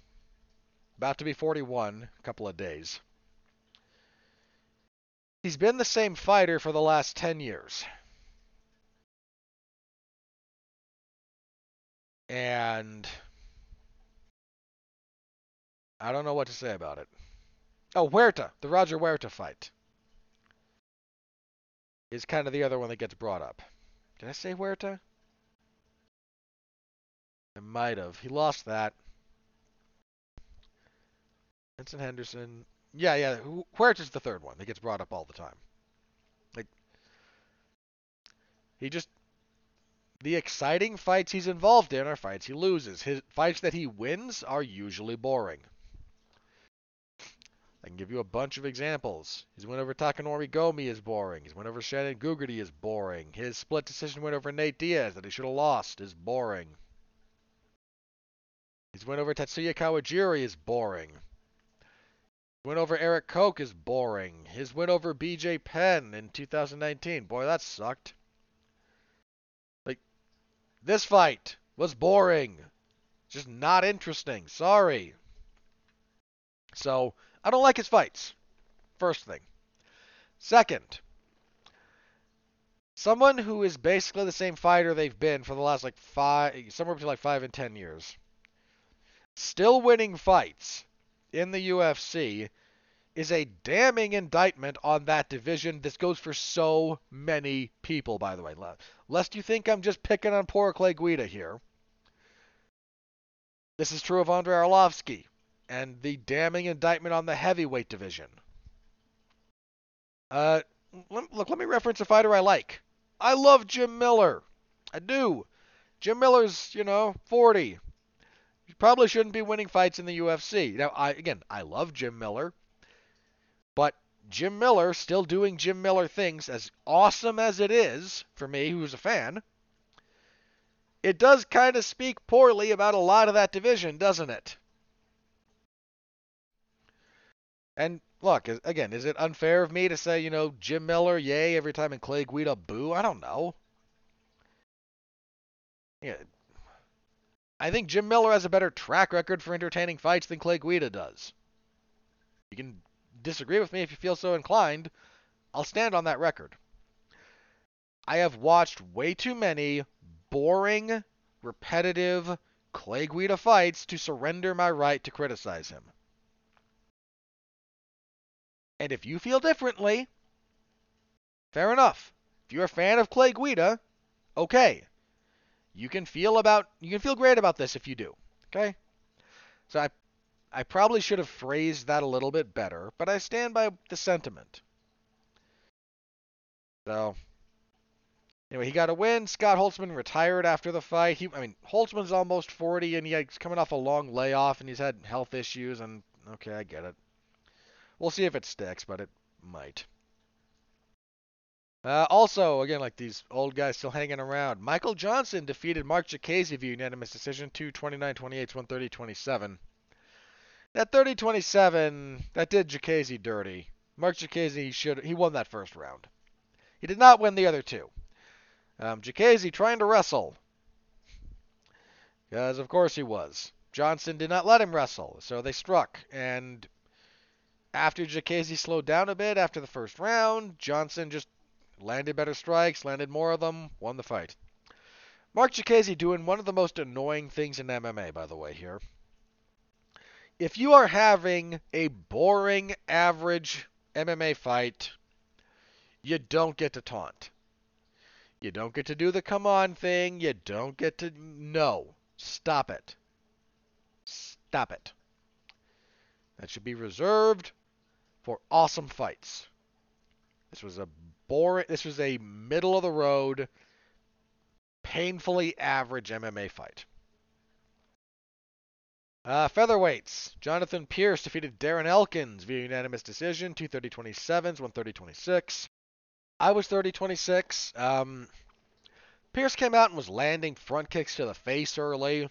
about to be forty-one, a couple of days. He's been the same fighter for the last ten years. And I don't know what to say about it. Oh, Huerta, the Roger Huerta fight is kind of the other one that gets brought up. Did I say Huerta? I might have. He lost that. Benson Henderson. Yeah, yeah. Huerta's the third one that gets brought up all the time. Like, he just... the exciting fights he's involved in are fights he loses. His fights that he wins are usually boring. I can give you a bunch of examples. His win over Takanori Gomi is boring. His win over Shannon Gugarty is boring. His split decision win over Nate Diaz that he should have lost is boring. His win over Tetsuya Kawajiri is boring. His win over Eric Koch is boring. His win over B J Penn in two thousand nineteen. Boy, that sucked. Like, this fight was boring. Just not interesting. Sorry. So... I don't like his fights. First thing. Second, someone who is basically the same fighter they've been for the last like five, somewhere between like five and ten years, still winning fights in the U F C is a damning indictment on that division. This goes for so many people, by the way. Lest you think I'm just picking on poor Clay Guida here. This is true of Andrei Arlovsky. And the damning indictment on the heavyweight division. Uh, look, let me reference a fighter I like. I love Jim Miller. I do. Jim Miller's, you know, forty. He probably shouldn't be winning fights in the U F C. Now, I again, I love Jim Miller. But Jim Miller, still doing Jim Miller things, as awesome as it is, for me, who's a fan, it does kind of speak poorly about a lot of that division, doesn't it? And, look, again, is it unfair of me to say, you know, Jim Miller, yay, every time, and Clay Guida, boo? I don't know. Yeah. I think Jim Miller has a better track record for entertaining fights than Clay Guida does. You can disagree with me if you feel so inclined. I'll stand on that record. I have watched way too many boring, repetitive Clay Guida fights to surrender my right to criticize him. And if you feel differently, fair enough. If you're a fan of Clay Guida, okay. You can feel about you can feel great about this if you do. Okay? So I I probably should have phrased that a little bit better, but I stand by the sentiment. So, anyway, he got a win. Scott Holtzman retired after the fight. He, I mean, Holtzman's almost forty, and he's coming off a long layoff, and he's had health issues, and okay, I get it. We'll see if it sticks, but it might. Uh, also, again, like these old guys still hanging around, Michael Johnson defeated Mark Jacquesi via unanimous decision, two twenty-nine twenty-eight, one thirty twenty-seven. That thirty twenty-seven, that did Jacquesi dirty. Mark Jacquesi, should he won that first round. He did not win the other two. Um, Jacquesi trying to wrestle. Because, of course, he was. Johnson did not let him wrestle, so they struck, and after Jacquesi slowed down a bit after the first round, Johnson just landed better strikes, landed more of them, won the fight. Mark Jacquesi doing one of the most annoying things in M M A, by the way, here. If you are having a boring, average M M A fight, you don't get to taunt. You don't get to do the come on thing. You don't get to... No. Stop it. Stop it. That should be reserved for awesome fights. This was a boring, this was a middle of the road, painfully average M M A fight. Uh, featherweights. Jonathan Pearce defeated Darren Elkins via unanimous decision, two thirty twenty-seven, one thirty twenty-six. I was thirty twenty-six. Um, Pearce came out and was landing front kicks to the face early.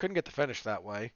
Couldn't get the finish that way.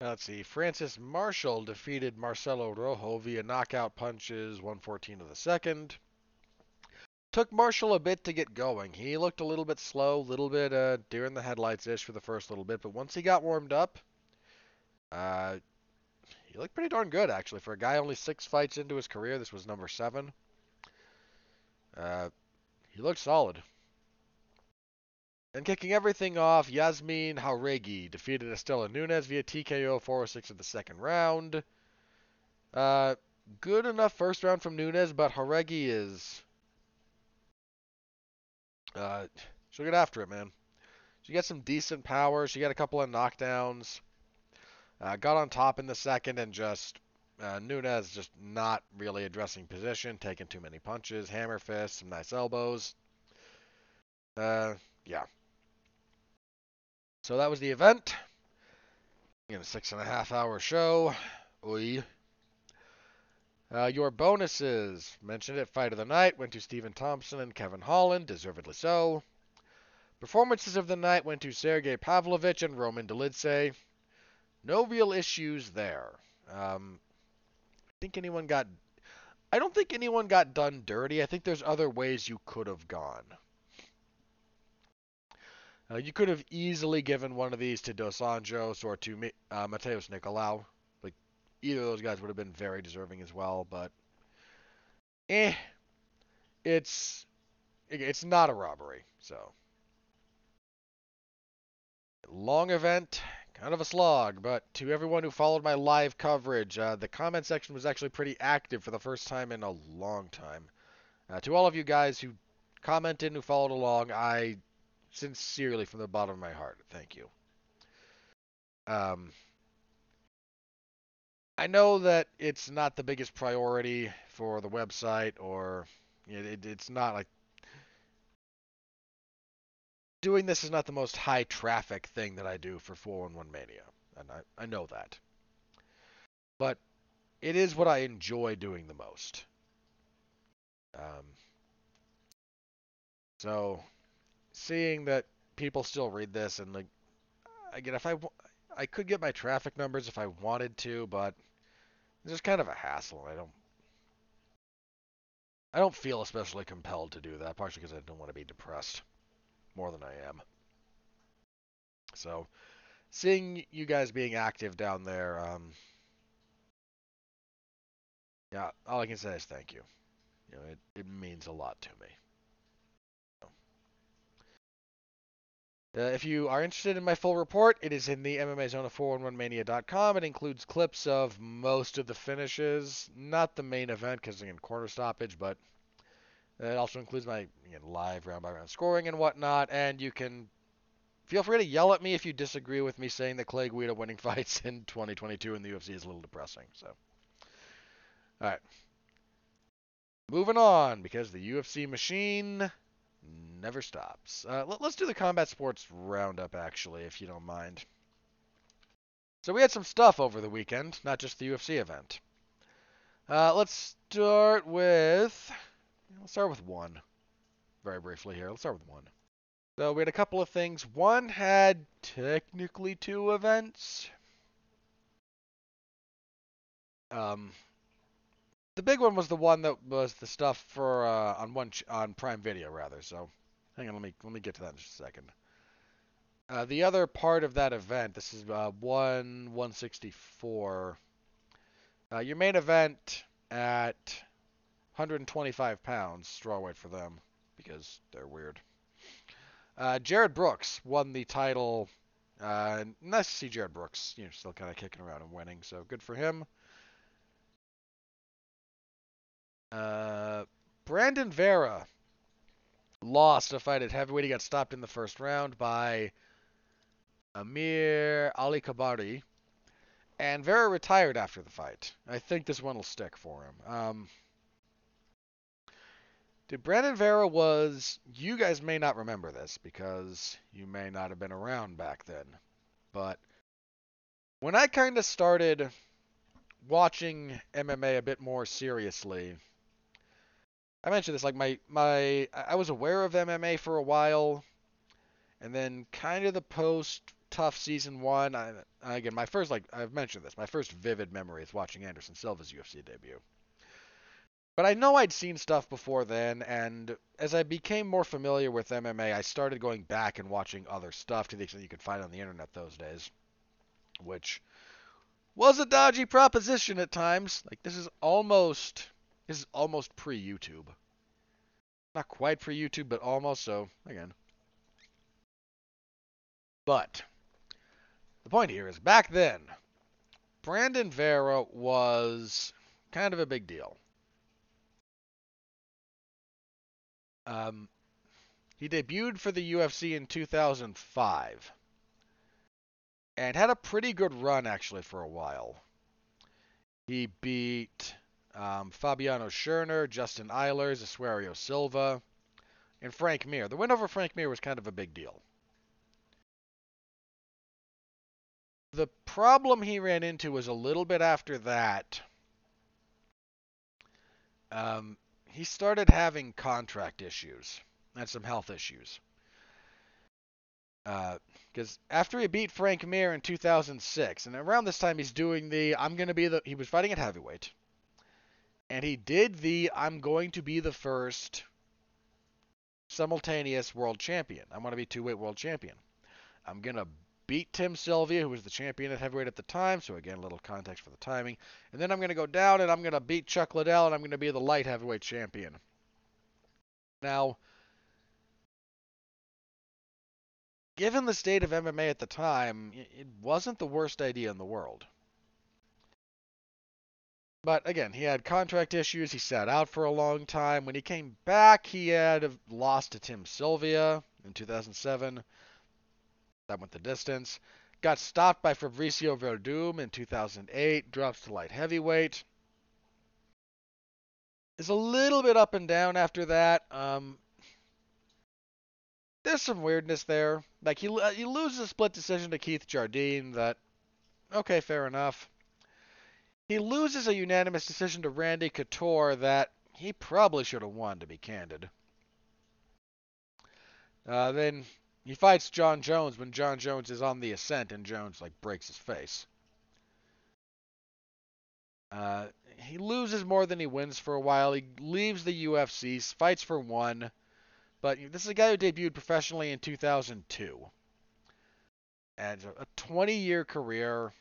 Let's see. Francis Marshall defeated Marcelo Rojo via knockout punches, one fourteen to the second. Took Marshall a bit to get going. He looked a little bit slow, a little bit uh, deer in the headlights-ish for the first little bit, but once he got warmed up, uh, he looked pretty darn good, actually. For a guy only six fights into his career, this was number seven. Uh, he looked solid. And kicking everything off, Yasmin Jauregui defeated Estela Nunez via T K O four oh six of the second round. Uh, good enough first round from Nunez, but Jauregui is... Uh, she'll get after it, man. She got some decent power. She got a couple of knockdowns. Uh, got on top in the second and just... Uh, Nunez just not really addressing position, taking too many punches, hammer fists, some nice elbows. Uh, yeah. So that was the event. Again, a six and a half hour show. Oy. Uh, your bonuses. Mentioned it, Fight of the Night went to Stephen Thompson and Kevin Holland, deservedly so. Performances of the Night went to Sergei Pavlovich and Roman Dolidze. No real issues there. Um, I think anyone got... I don't think anyone got done dirty. I think there's other ways you could have gone. Uh, you could have easily given one of these to Dos Anjos or to uh, Mateus Nicolau. Like, either of those guys would have been very deserving as well, but... Eh. It's... It's not a robbery, so... Long event. Kind of a slog, but to everyone who followed my live coverage, uh, the comment section was actually pretty active for the first time in a long time. Uh, to all of you guys who commented and who followed along, I sincerely, from the bottom of my heart, thank you. Um, I know that it's not the biggest priority for the website, or you know, it, it's not like doing this is not the most high traffic thing that I do for four one one Mania, and I, I know that. But it is what I enjoy doing the most. Um, so seeing that people still read this, and like again, if I I could get my traffic numbers if I wanted to, but it's just kind of a hassle. I don't I don't feel especially compelled to do that, partially because I don't want to be depressed more than I am. So seeing you guys being active down there, um, yeah, all I can say is thank you. You know, it, it means a lot to me. So, uh, if you are interested in my full report, it is in the M M A Zone of four one one mania dot com. It includes clips of most of the finishes, not the main event because again, corner stoppage, but it also includes my again, live round-by-round scoring and whatnot. And you can feel free to yell at me if you disagree with me saying that Clay Guida winning fights in twenty twenty-two in the U F C is a little depressing. So, all right. Moving on, because the U F C machine never stops. Uh, let, let's do the combat sports roundup, actually, if you don't mind. So we had some stuff over the weekend, not just the U F C event. Uh, let's start with... Let's start with one. Very briefly here. Let's start with one. So we had a couple of things. One had technically two events. Um... The big one was the one that was the stuff for uh, on one ch- on Prime Video rather. So, hang on, let me let me get to that in just a second. Uh, the other part of that event, this is uh, one one sixty-four. Uh, your main event at one twenty-five pounds, straw weight for them because they're weird. Uh, Jared Brooks won the title. Uh, nice to see Jared Brooks, you know, still kind of kicking around and winning. So good for him. Uh, Brandon Vera lost a fight at heavyweight. He got stopped in the first round by Amir Ali Kabari, and Vera retired after the fight. I think this one will stick for him. Um, did Brandon Vera was, you guys may not remember this because you may not have been around back then, but when I kind of started watching M M A a bit more seriously, I mentioned this, like, my, my, I was aware of M M A for a while, and then kind of the post-tough season one, I, again, my first, like, I've mentioned this, my first vivid memory is watching Anderson Silva's U F C debut. But I know I'd seen stuff before then, and as I became more familiar with M M A, I started going back and watching other stuff to the extent you could find on the internet those days, which was a dodgy proposition at times. Like, this is almost... This is almost pre-YouTube. Not quite pre-YouTube, but almost so. Again. But the point here is, back then, Brandon Vera was kind of a big deal. Um, he debuted for the U F C in two thousand five. And had a pretty good run, actually, for a while. He beat... Um, Fabiano Schörner, Justin Eilers, Asuario Silva, and Frank Mir. The win over Frank Mir was kind of a big deal. The problem he ran into was a little bit after that. Um, he started having contract issues and some health issues. Uh, because after he beat Frank Mir in two thousand six, and around this time he's doing the, I'm going to be the, he was fighting at heavyweight. And he did the, I'm going to be the first simultaneous world champion. I'm going to be two-weight world champion. I'm going to beat Tim Sylvia, who was the champion at heavyweight at the time. So, again, a little context for the timing. And then I'm going to go down, and I'm going to beat Chuck Liddell, and I'm going to be the light heavyweight champion. Now, given the state of M M A at the time, it wasn't the worst idea in the world. But again, he had contract issues. He sat out for a long time. When he came back, he had lost to Tim Sylvia in two thousand seven. That went the distance. Got stopped by Fabricio Verdum in two thousand eight. Drops to light heavyweight. Is a little bit up and down after that. Um, there's some weirdness there. Like, he, he loses a split decision to Keith Jardine. That, okay, fair enough. He loses a unanimous decision to Randy Couture that he probably should have won, to be candid. Uh, then he fights John Jones when John Jones is on the ascent and Jones, like, breaks his face. Uh, he loses more than he wins for a while. He leaves the U F C, fights for one. But this is a guy who debuted professionally in two thousand two. And a twenty-year career.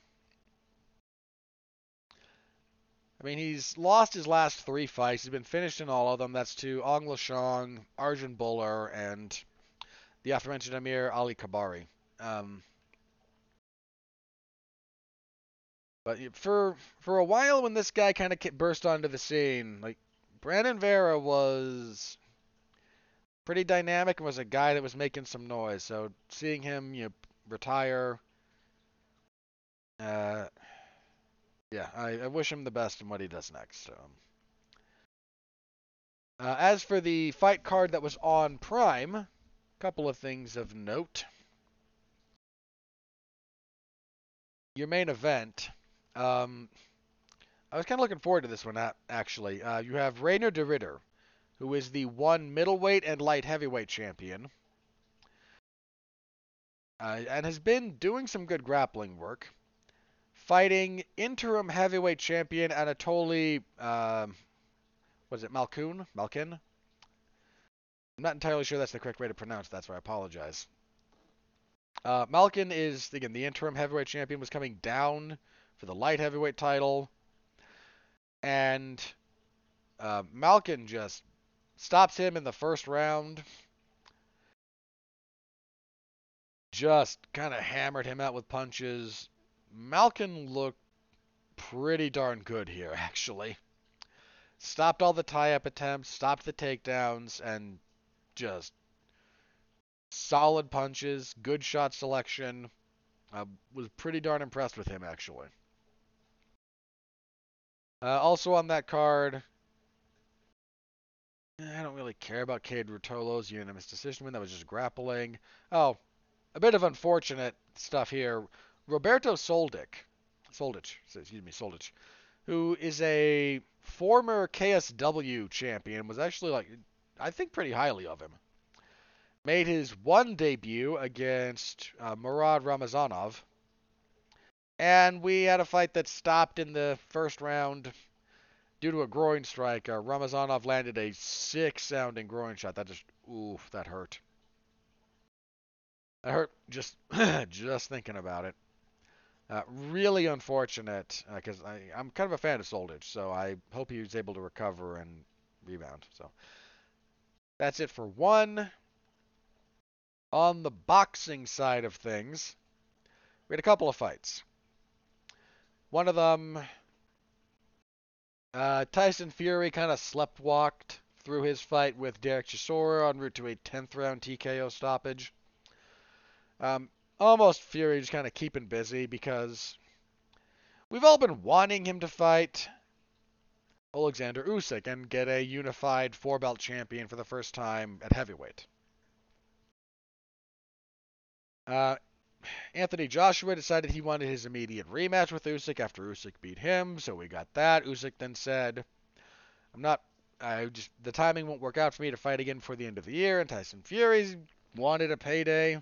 I mean, he's lost his last three fights. He's been finished in all of them. That's to Ong Lashong, Arjun Buller, and the aforementioned Amir Ali Kabari. Um, but for for a while, when this guy kind of burst onto the scene, like, Brandon Vera was pretty dynamic and was a guy that was making some noise. So seeing him, you know, retire. Uh. Yeah, I, I wish him the best in what he does next. Um, uh, as for the fight card that was on Prime, a couple of things of note. Your main event. Um, I was kind of looking forward to this one, actually. Uh, you have Rainer de Ridder, who is the one middleweight and light heavyweight champion. Uh, and has been doing some good grappling work. Fighting interim heavyweight champion Anatoly, uh, what is it, Malkin? Malkin? I'm not entirely sure that's the correct way to pronounce that, so I apologize. Uh, Malkin is, again, the interim heavyweight champion, was coming down for the light heavyweight title. And uh, Malkin just stops him in the first round. Just kind of hammered him out with punches. Malkin looked pretty darn good here, actually. Stopped all the tie-up attempts, stopped the takedowns, and just solid punches, good shot selection. I uh, was pretty darn impressed with him, actually. Uh, also on that card, I don't really care about Cade Rutolo's unanimous decision win. That was just grappling. Oh, a bit of unfortunate stuff here. Roberto Soldic, Soldic, excuse me, Soldic, who is a former K S W champion, was actually, like, I think pretty highly of him. Made his one debut against uh, Murad Ramazanov, and we had a fight that stopped in the first round due to a groin strike. Uh, Ramazanov landed a sick-sounding groin shot. That just, ooh, that hurt. That hurt just, just thinking about it. Uh, really unfortunate, because uh, I'm kind of a fan of Soldic, so I hope he was able to recover and rebound. So that's it for one. On the boxing side of things, we had a couple of fights. One of them, uh, Tyson Fury kind of sleptwalked through his fight with Derek Chisora en route to a tenth round T K O stoppage. Um, Almost Fury just kind of keeping busy because we've all been wanting him to fight Alexander Usyk and get a unified four-belt champion for the first time at heavyweight. Uh, Anthony Joshua decided he wanted his immediate rematch with Usyk after Usyk beat him, so we got that. Usyk then said, "I'm not. I just the timing won't work out for me to fight again before the end of the year." And Tyson Fury wanted a payday.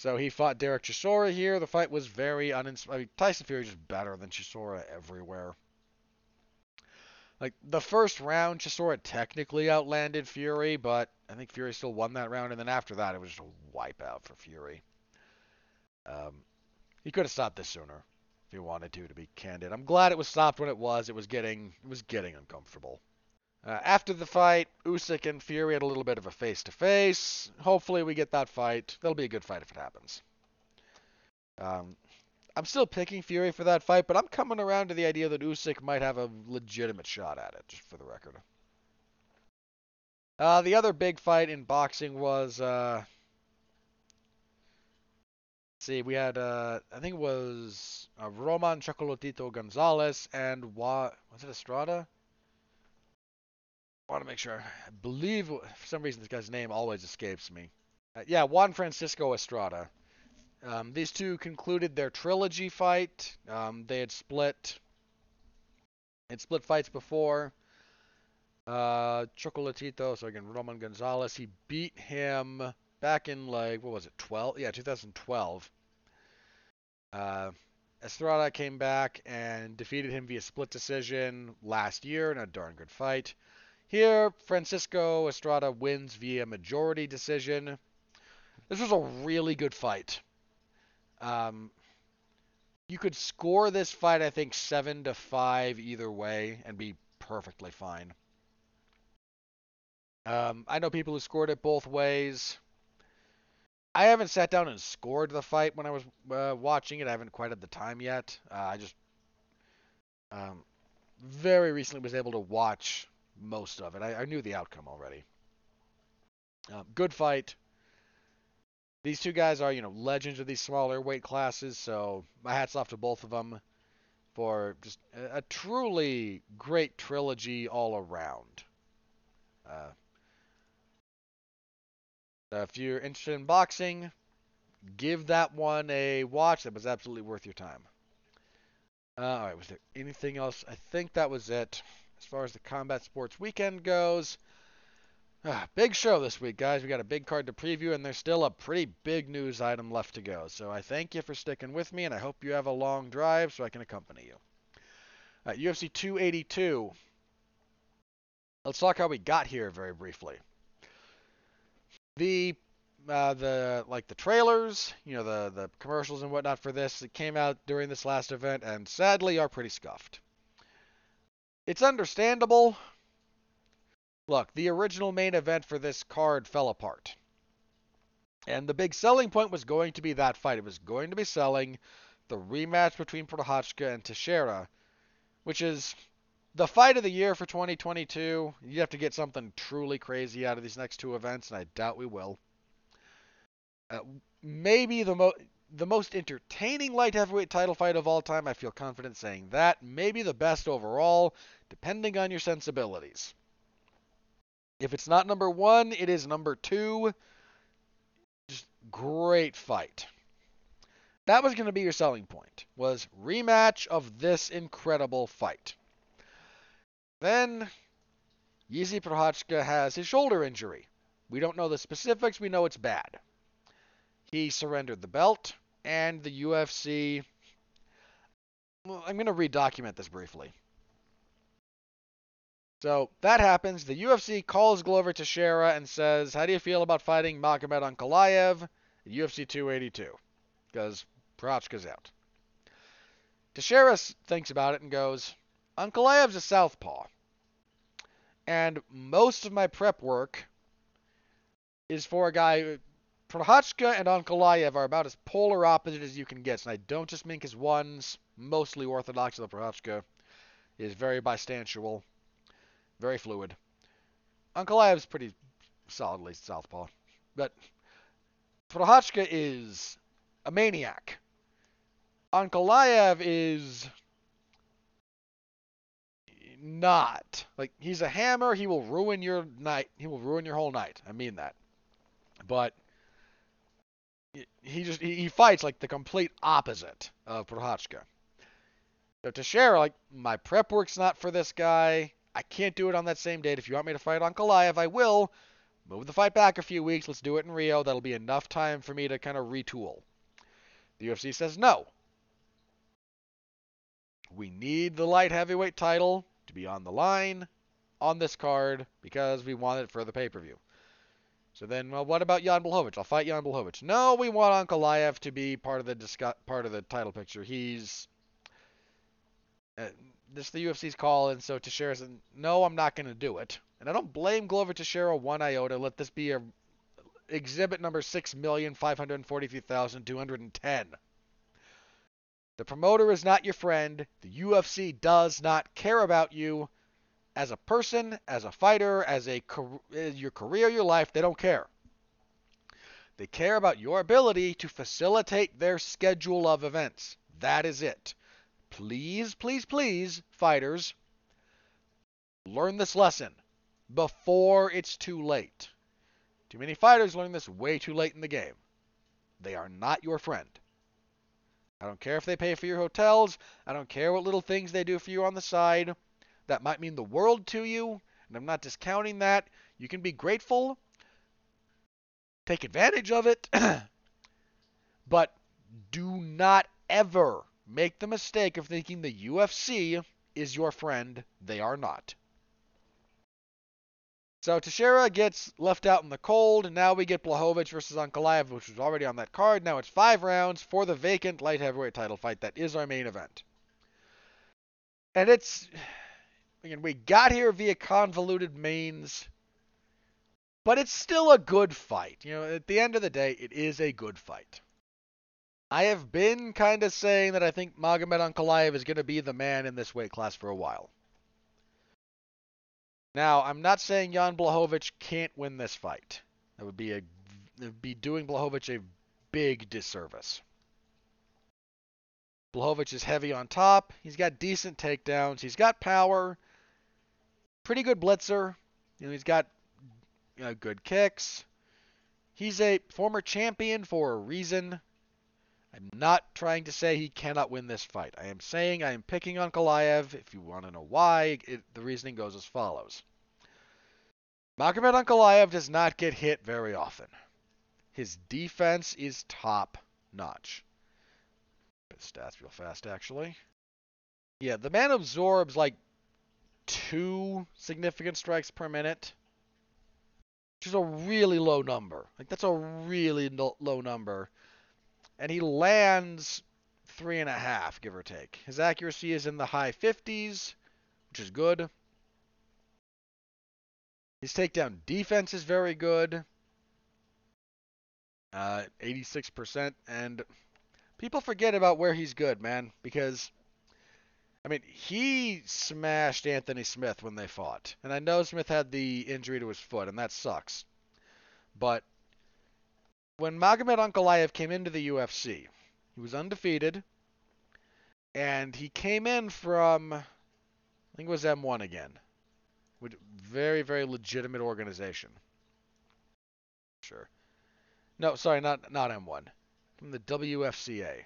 So he fought Derek Chisora here. The fight was very uninspiring. I mean, Tyson Fury is just better than Chisora everywhere. Like, the first round, Chisora technically outlanded Fury, but I think Fury still won that round. And then after that, it was just a wipeout for Fury. Um, he could have stopped this sooner if he wanted to, to be candid. I'm glad it was stopped when it was. It was getting, it was getting uncomfortable. Uh, after the fight, Usyk and Fury had a little bit of a face-to-face. Hopefully we get that fight. That'll be a good fight if it happens. Um, I'm still picking Fury for that fight, but I'm coming around to the idea that Usyk might have a legitimate shot at it, just for the record. Uh, the other big fight in boxing was, uh, let's see, we had, uh, I think it was uh, Roman Chocolatito Gonzalez and, Wa- was it Estrada? I want to make sure. I believe, for some reason, this guy's name always escapes me. Uh, yeah, Juan Francisco Estrada. Um, these two concluded their trilogy fight. Um, they had split, had split fights before. Uh, Chocolatito, so again, Roman Gonzalez, he beat him back in, like, what was it, twelve? Yeah, two thousand twelve. Uh, Estrada came back and defeated him via split decision last year in a darn good fight. Here, Francisco Estrada wins via majority decision. This was a really good fight. Um, you could score this fight, I think, seven to five either way and be perfectly fine. Um, I know people who scored it both ways. I haven't sat down and scored the fight when I was uh, watching it. I haven't quite had the time yet. Uh, I just um, very recently was able to watch most of it. I, I knew the outcome already. Um, good fight. These two guys are, you know, legends of these smaller weight classes, so my hat's off to both of them for just a, a truly great trilogy all around. Uh, Uh, if you're interested in boxing, give that one a watch. That was absolutely worth your time. Uh, all right, was there anything else? I think that was it. As far as the Combat Sports Weekend goes, uh, big show this week, guys. We got a big card to preview, and there's still a pretty big news item left to go. So I thank you for sticking with me, and I hope you have a long drive so I can accompany you. Uh, U F C two eighty-two. Let's talk how we got here very briefly. The, uh, the like the trailers, you know, the, the commercials and whatnot for this that came out during this last event and sadly are pretty scuffed. It's understandable. Look, the original main event for this card fell apart. And the big selling point was going to be that fight. It was going to be selling the rematch between Procházka and Teixeira, which is the fight of the year for twenty twenty-two. You have to get something truly crazy out of these next two events, and I doubt we will. Uh, maybe the, mo- the most entertaining light heavyweight title fight of all time. I feel confident saying that. Maybe the best overall, depending on your sensibilities. If it's not number one, it is number two. Just great fight. That was going to be your selling point, was rematch of this incredible fight. Then, Jiří Procházka has his shoulder injury. We don't know the specifics. We know it's bad. He surrendered the belt, and the U F C... Well, I'm going to redocument this briefly. So, that happens. The U F C calls Glover Teixeira and says, how do you feel about fighting Magomed Ankalaev at U F C two eighty-two? Because Procházka's out. Teixeira thinks about it and goes, Ankalaev's a southpaw, and most of my prep work is for a guy. Procházka and Ankalaev are about as polar opposite as you can get, and I don't just mean because one's mostly orthodox, and the Procházka is very bistantial, very fluid. Ankalaev's pretty solidly southpaw, but Procházka is a maniac. Ankalaev is... not. Like, he's a hammer. He will ruin your night. He will ruin your whole night. I mean that. But he just, he fights like the complete opposite of Procházka. So Teixeira, like, my prep work's not for this guy. I can't do it on that same date. If you want me to fight Ankalaev, I will. Move the fight back a few weeks. Let's do it in Rio. That'll be enough time for me to kind of retool. The U F C says no. We need the light heavyweight title to be on the line on this card because we want it for the pay-per-view. So then, well, what about Jan Blachowicz? I'll fight Jan Blachowicz. No, we want Ankalaev to be part of the discu- part of the title picture. He's uh, this is the U F C's call, and so Teixeira said, no, I'm not going to do it. And I don't blame Glover Teixeira one iota. Let this be a exhibit number six million five hundred forty-three thousand two hundred ten. The promoter is not your friend. The U F C does not care about you as a person, as a fighter, as a your career, your life. They don't care. They care about your ability to facilitate their schedule of events. That is it. Please, please, please, fighters, learn this lesson before it's too late. Too many fighters learn this way too late in the game. They are not your friend. I don't care if they pay for your hotels. I don't care what little things they do for you on the side. That might mean the world to you, and I'm not discounting that. You can be grateful. Take advantage of it, but do not ever make the mistake of thinking the U F C is your friend. They are not. So Teixeira gets left out in the cold, and now we get Blachowicz versus Ankalaev, which was already on that card. Now it's five rounds for the vacant light heavyweight title fight. That is our main event. And it's, again, we got here via convoluted mains. But it's still a good fight. You know, at the end of the day, it is a good fight. I have been kind of saying that I think Magomed Ankalaev is going to be the man in this weight class for a while. Now, I'm not saying Jan Blachowicz can't win this fight. That would be a that would be doing Blachowicz a big disservice. Blachowicz is heavy on top. He's got decent takedowns. He's got power. Pretty good blitzer. You know, he's got Uh, good kicks. He's a former champion for a reason. I'm not trying to say he cannot win this fight. I am saying I am picking Ankalaev. If you want to know why, it, the reasoning goes as follows. Magomed Ankalaev does not get hit very often. His defense is top notch. Stats real fast, actually. Yeah, the man absorbs like two significant strikes per minute. Which is a really low number. Like, that's a really no- low number. And he lands three and a half, give or take. His accuracy is in the high fifties, which is good. His takedown defense is very good. Uh, eighty-six percent. And people forget about where he's good, man. Because, I mean, he smashed Anthony Smith when they fought. And I know Smith had the injury to his foot, and that sucks. But when Magomed Ankalaev came into the U F C, he was undefeated. And he came in from, I think it was M one again. Which, very, very legitimate organization. Sure. No, sorry, not, not M one. From the W F C A.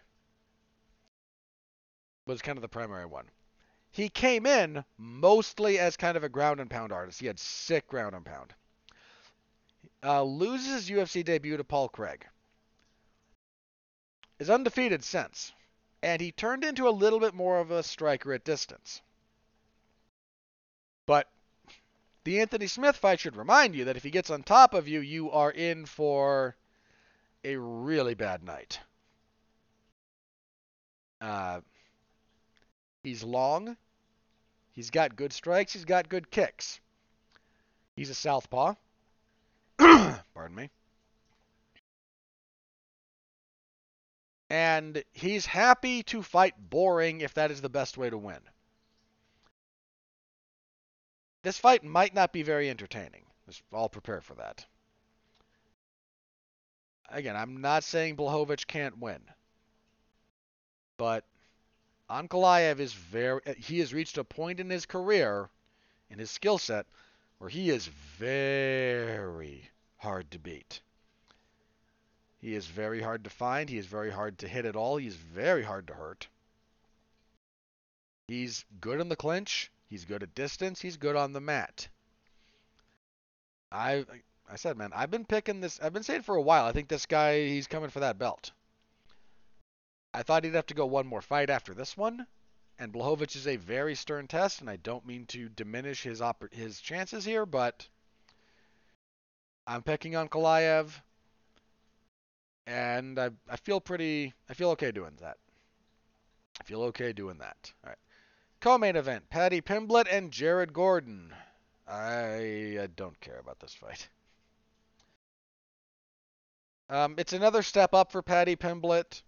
Was kind of the primary one. He came in mostly as kind of a ground and pound artist. He had sick ground and pound. Uh, loses U F C debut to Paul Craig. Is undefeated since. And he turned into a little bit more of a striker at distance. But the Anthony Smith fight should remind you that if he gets on top of you, you are in for a really bad night. Uh... He's long. He's got good strikes. He's got good kicks. He's a southpaw. Pardon me. And he's happy to fight boring if that is the best way to win. This fight might not be very entertaining. I'll prepare for that. Again, I'm not saying Blachowicz can't win. But Ankalaev is very, he has reached a point in his career, in his skill set, where he is very hard to beat. He is very hard to find. He is very hard to hit at all. He is very hard to hurt. He's good in the clinch. He's good at distance. He's good on the mat. I, I said, man, I've been picking this. I've been saying for a while, I think this guy, he's coming for that belt. I thought he'd have to go one more fight after this one, and Blachowicz is a very stern test, and I don't mean to diminish his op- his chances here, but I'm picking on Ankalaev, and I I feel pretty I feel okay doing that. I feel okay doing that. All right. Co-main event: Paddy Pimblett and Jared Gordon. I, I don't care about this fight. Um, it's another step up for Paddy Pimblett.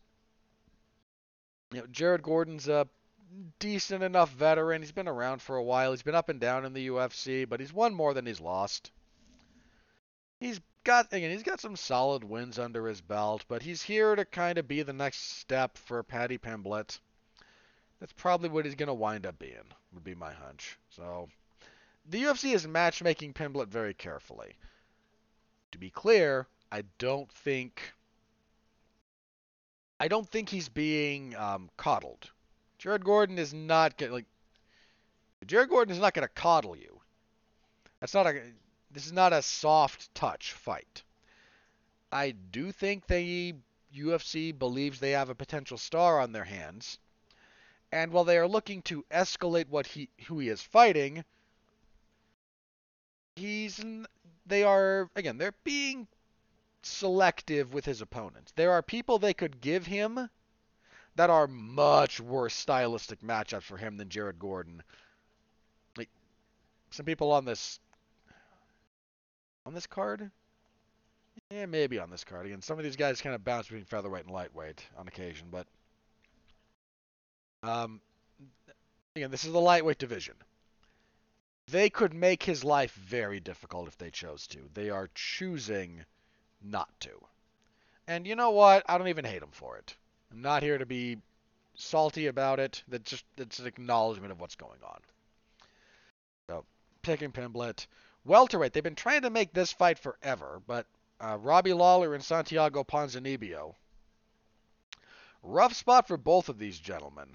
you know, Jared Gordon's a decent enough veteran. He's been around for a while. He's been up and down in the U F C, but he's won more than he's lost. He's got again, he's got some solid wins under his belt, but he's here to kind of be the next step for Paddy Pimblett. That's probably what he's going to wind up being, would be my hunch. So the U F C is matchmaking Pimblett very carefully. To be clear, I don't think I don't think he's being um, coddled. Jared Gordon is not gonna, like Jared Gordon is not going to coddle you. That's not a this is not a soft touch fight. I do think the U F C believes they have a potential star on their hands, and while they are looking to escalate what he who he is fighting, he's they are again they're being selective with his opponents. There are people they could give him that are much worse stylistic matchups for him than Jared Gordon. Like, some people on this on this card? Yeah, maybe on this card. Again, some of these guys kind of bounce between featherweight and lightweight on occasion, but um, again, this is the lightweight division. They could make his life very difficult if they chose to. They are choosing not to. And you know what? I don't even hate him for it. I'm not here to be salty about it. That's just it's an acknowledgement of what's going on. So, picking Pimblett. Welterweight. They've been trying to make this fight forever, but uh, Robbie Lawler and Santiago Ponzinibbio. Rough spot for both of these gentlemen.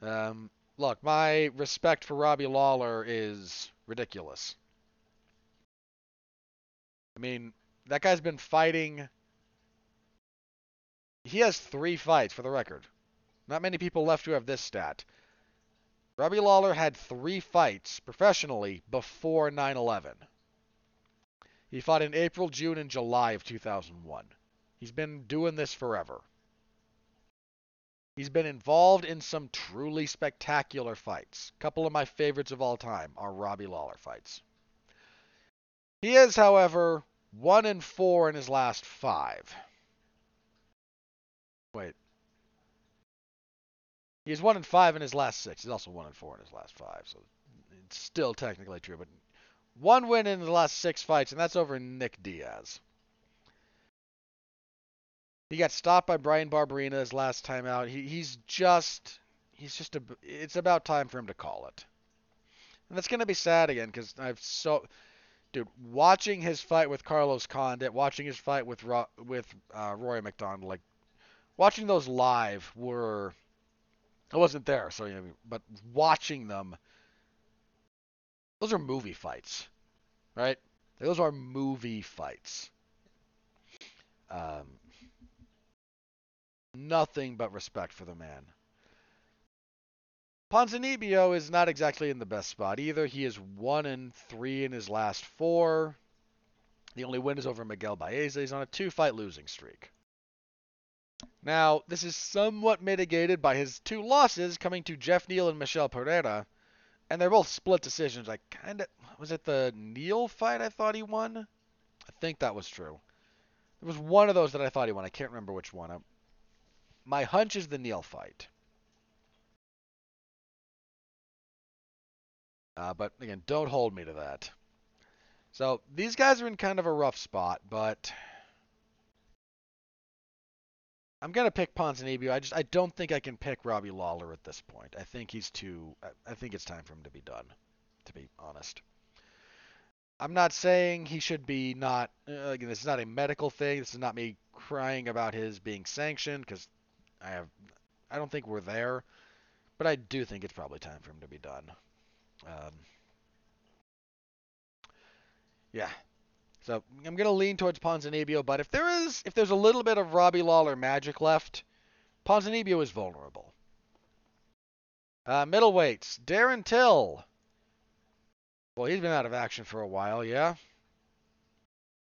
Um, look, my respect for Robbie Lawler is ridiculous. I mean, that guy's been fighting. He has three fights, for the record. Not many people left who have this stat. Robbie Lawler had three fights professionally before nine eleven. He fought in April, June, and July of two thousand one. He's been doing this forever. He's been involved in some truly spectacular fights. A couple of my favorites of all time are Robbie Lawler fights. He is, however, one and four in his last five. Wait. He's one and five in his last six. He's also one and four in his last five. So it's still technically true, but one win in the last six fights, and that's over Nick Diaz. He got stopped by Bryan Barberena his last time out. He he's just he's just a, it's about time for him to call it. And that's gonna be sad again because I've so. Dude, watching his fight with Carlos Condit, watching his fight with Ro- with uh, Rory McDonald, like watching those live were, I wasn't there, so you know, but watching them, those are movie fights, right? Those are movie fights. Um, nothing but respect for the man. Ponzinibbio is not exactly in the best spot either. He is one and three in his last four. The only win is over Miguel Baeza. He's on a two-fight losing streak. Now, this is somewhat mitigated by his two losses coming to Jeff Neal and Michelle Pereira, and they're both split decisions. I kind of was it the Neal fight I thought he won? I think that was true. There was one of those that I thought he won. I can't remember which one. I, my hunch is the Neal fight. Uh, but, again, don't hold me to that. So, these guys are in kind of a rough spot, but I'm going to pick Ponzinibbio. I just I don't think I can pick Robbie Lawler at this point. I think he's too... I think it's time for him to be done, to be honest. I'm not saying he should be not... Uh, again, this is not a medical thing. This is not me crying about his being sanctioned, because I have... I don't think we're there, but I do think it's probably time for him to be done. Um, yeah, so I'm going to lean towards Ponzinibbio, but if there is, if there's a little bit of Robbie Lawler magic left, Ponzinibbio is vulnerable. Uh, middleweights, Darren Till. Well, he's been out of action for a while, yeah?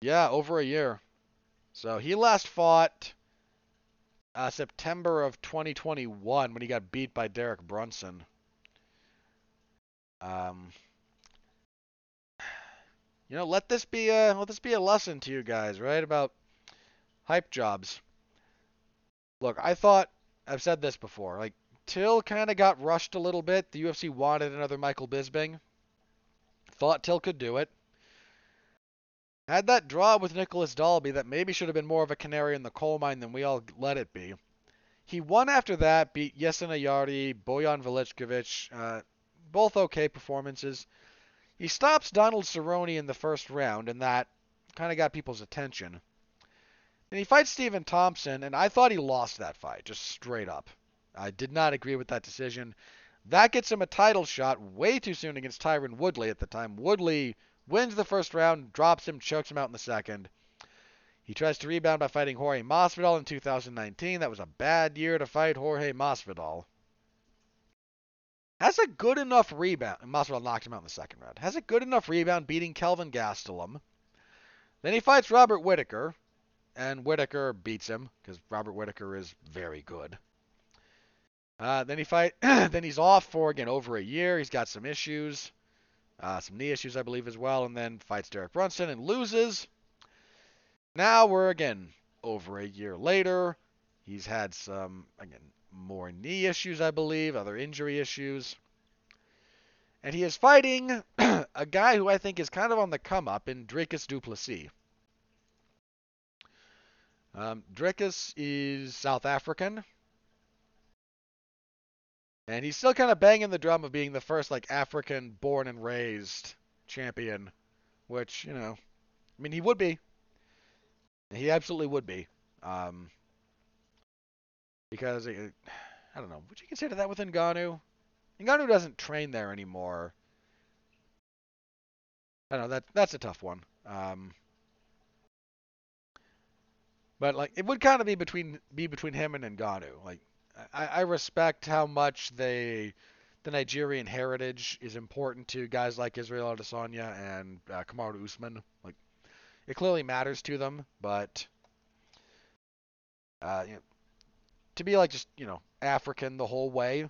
Yeah, over a year. So he last fought uh, September of twenty twenty-one when he got beat by Derek Brunson. Um, you know, let this be a let this be a lesson to you guys, right? About hype jobs. Look, I thought I've said this before, like, Till kind of got rushed a little bit. The U F C wanted another Michael Bisping. Thought Till could do it. Had that draw with Nicholas Dalby that maybe should have been more of a canary in the coal mine than we all let it be. He won after that, beat Yesin Ayari, Bojan Velichkovic, uh, both okay performances. He stops Donald Cerrone in the first round, and that kind of got people's attention. And he fights Stephen Thompson, and I thought he lost that fight, just straight up. I did not agree with that decision. That gets him a title shot way too soon against Tyron Woodley at the time. Woodley wins the first round, drops him, chokes him out in the second. He tries to rebound by fighting Jorge Masvidal in two thousand nineteen. That was a bad year to fight Jorge Masvidal. Has a good enough rebound. Masvidal knocked him out in the second round. Has a good enough rebound beating Kelvin Gastelum. Then he fights Robert Whittaker, and Whittaker beats him because Robert Whittaker is very good. Uh, then he fight. Then he's off for, again, over a year. He's got some issues. Uh, some knee issues, I believe, as well. And then fights Derek Brunson and loses. Now we're, again, over a year later. He's had some, again, more knee issues, I believe, other injury issues. And he is fighting a guy who I think is kind of on the come-up in Dricus du Plessis. Um, Dricus is South African. And he's still kind of banging the drum of being the first, like, African-born and raised champion. Which, you know, I mean, he would be. He absolutely would be, um, because, it, I don't know, would you consider that with Ngannou? Ngannou doesn't train there anymore. I don't know, that, that's a tough one. Um, but, like, it would kind of be between be between him and Ngannou. Like, I, I respect how much they, the Nigerian heritage is important to guys like Israel Adesanya and uh, Kamaru Usman. Like, it clearly matters to them, but uh, you know, to be like just, you know, African the whole way,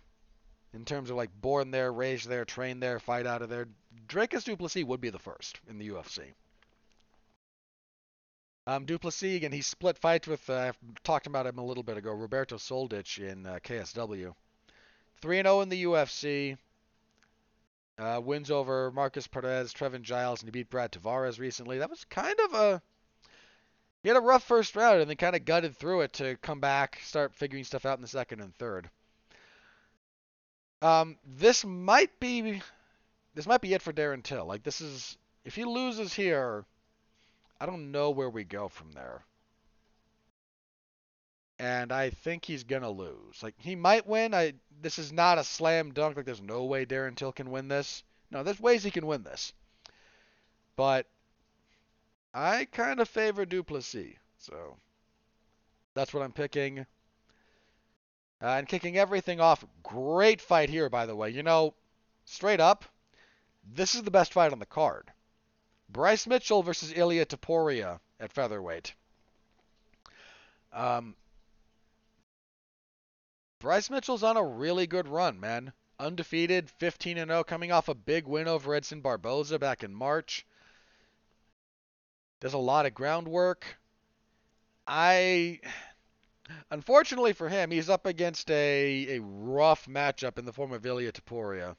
in terms of like born there, raised there, trained there, fight out of there, Dricus du Plessis would be the first in the U F C. Um, du Plessis, again, he split fights with, uh, I talked about him a little bit ago, Roberto Soldic in uh, K S W. three and oh in the U F C. Uh, wins over Marcus Perez, Trevin Giles, and he beat Brad Tavares recently. That was kind of a... He had a rough first round, and then kind of gutted through it to come back, start figuring stuff out in the second and third. Um, this might be... This might be it for Darren Till. Like, this is... If he loses here, I don't know where we go from there. And I think he's going to lose. Like, he might win. I This is not a slam dunk. Like, there's no way Darren Till can win this. No, there's ways he can win this. But I kind of favor du Plessis. So that's what I'm picking. Uh, and kicking everything off. Great fight here, by the way. You know, straight up, this is the best fight on the card. Bryce Mitchell versus Ilia Topuria at featherweight. Um... Bryce Mitchell's on a really good run, man. Undefeated, fifteen and oh, coming off a big win over Edson Barboza back in March. Does a lot of groundwork. I, unfortunately for him, he's up against a, a rough matchup in the form of Ilia Topuria.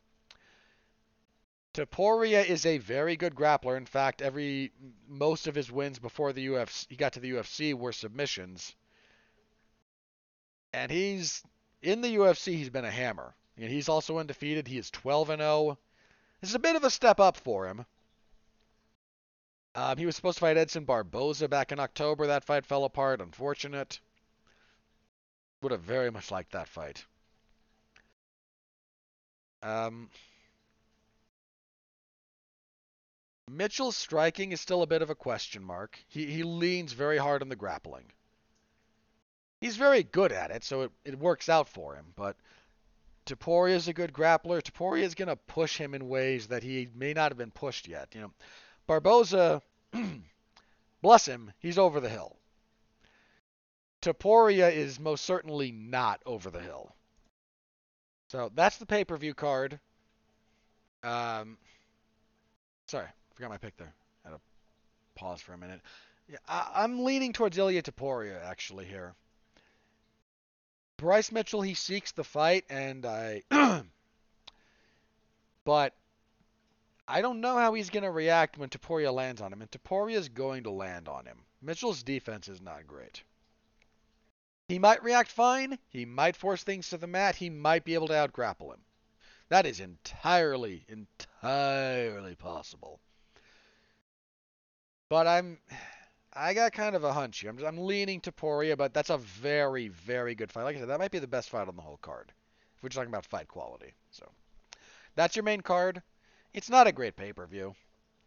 Topuria is a very good grappler. In fact, every most of his wins before the U F C, he got to the U F C, were submissions. And he's... In the U F C, he's been a hammer. And he's also undefeated. He is twelve and oh. This is a bit of a step up for him. Um, he was supposed to fight Edson Barboza back in October. That fight fell apart. Unfortunate. Would have very much liked that fight. Um, Mitchell's striking is still a bit of a question mark. He, he leans very hard on the grappling. He's very good at it, so it, it works out for him. But Topuria's a good grappler. Topuria's going to push him in ways that he may not have been pushed yet. You know, Barboza, bless him, he's over the hill. Topuria is most certainly not over the hill. So that's the pay-per-view card. Um, sorry, forgot my pick there. I had to pause for a minute. Yeah, I, I'm leaning towards Ilia Topuria actually here. Bryce Mitchell, he seeks the fight, and I... but I don't know how he's going to react when Topuria lands on him, and Topuria's going to land on him. Mitchell's defense is not great. He might react fine. He might force things to the mat. He might be able to outgrapple him. That is entirely, entirely possible. But I'm... I got kind of a hunch here. I'm, just, I'm leaning Topuria, but that's a very, very good fight. Like I said, that might be the best fight on the whole card, if we're talking about fight quality. So, that's your main card. It's not a great pay-per-view.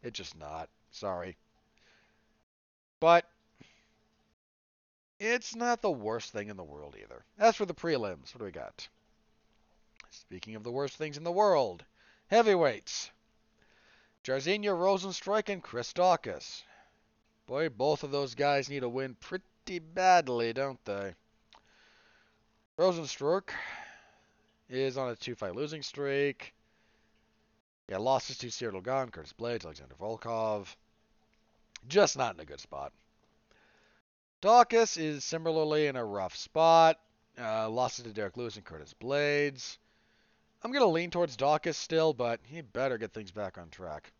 It's just not. Sorry. But it's not the worst thing in the world either. As for the prelims, what do we got? Speaking of the worst things in the world, heavyweights. Jairzinho Rozenstruik and Chris Daukaus. Boy, both of those guys need a win pretty badly, don't they? Rozenstruik is on a two-fight losing streak. Yeah, losses to Cyril Gane, Curtis Blades, Alexander Volkov. Just not in a good spot. Daukaus is similarly in a rough spot. Uh, losses to Derek Lewis and Curtis Blades. I'm going to lean towards Daukaus still, but he better get things back on track.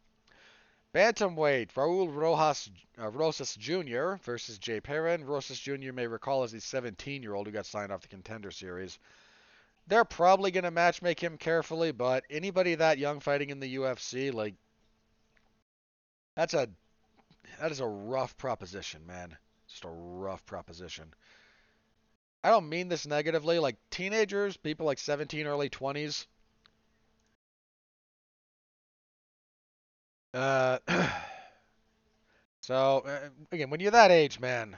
Bantamweight, Raul Rojas, uh, Rosas Junior versus Jay Perrin. Rosas Junior may recall as the seventeen-year-old who got signed off the Contender Series. They're probably going to matchmake him carefully, but anybody that young fighting in the U F C, like, that's a, that is a rough proposition, man. Just a rough proposition. I don't mean this negatively. Like, teenagers, people like seventeen, early twenties, Uh, so, uh, again, when you're that age, man,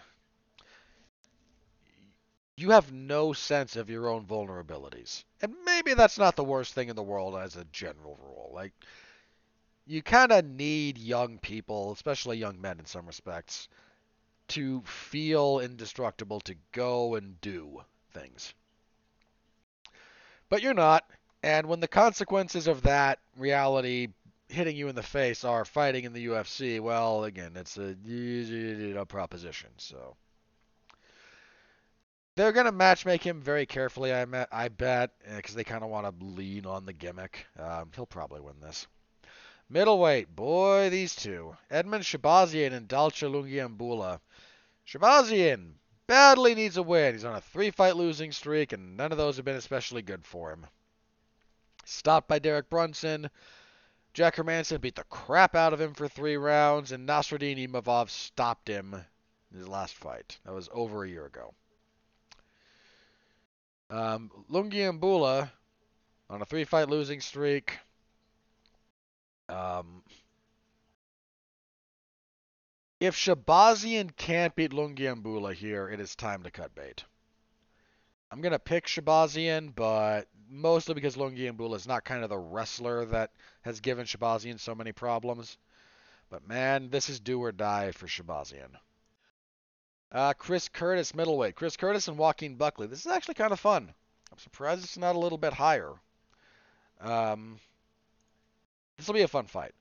you have no sense of your own vulnerabilities. And maybe that's not the worst thing in the world as a general rule. Like, you kind of need young people, especially young men in some respects, to feel indestructible, to go and do things. But you're not. And when the consequences of that reality hitting you in the face are fighting in the U F C, well, again, it's a, you know, proposition, so. They're going to matchmake him very carefully, I, met, I bet, because they kind of want to lean on the gimmick. Um, he'll probably win this. Middleweight, boy, these two. Edmund Shabazian and Dalcha Lungiambula. Shabazian badly needs a win. He's on a three-fight losing streak, and none of those have been especially good for him. Stopped by Derek Brunson. Jack Hermansson beat the crap out of him for three rounds, and Nasruddin Imavov stopped him in his last fight. That was over a year ago. Um, Lungiambula on a three-fight losing streak. Um, if Shabazian can't beat Lungiambula here, it is time to cut bait. I'm going to pick Shabazian, but mostly because Lungiambula is not kind of the wrestler that has given Shabazian so many problems. But man, this is do or die for Shabazian. Uh, Chris Curtis, middleweight. Chris Curtis and Joaquin Buckley. This is actually kind of fun. I'm surprised it's not a little bit higher. Um, this will be a fun fight.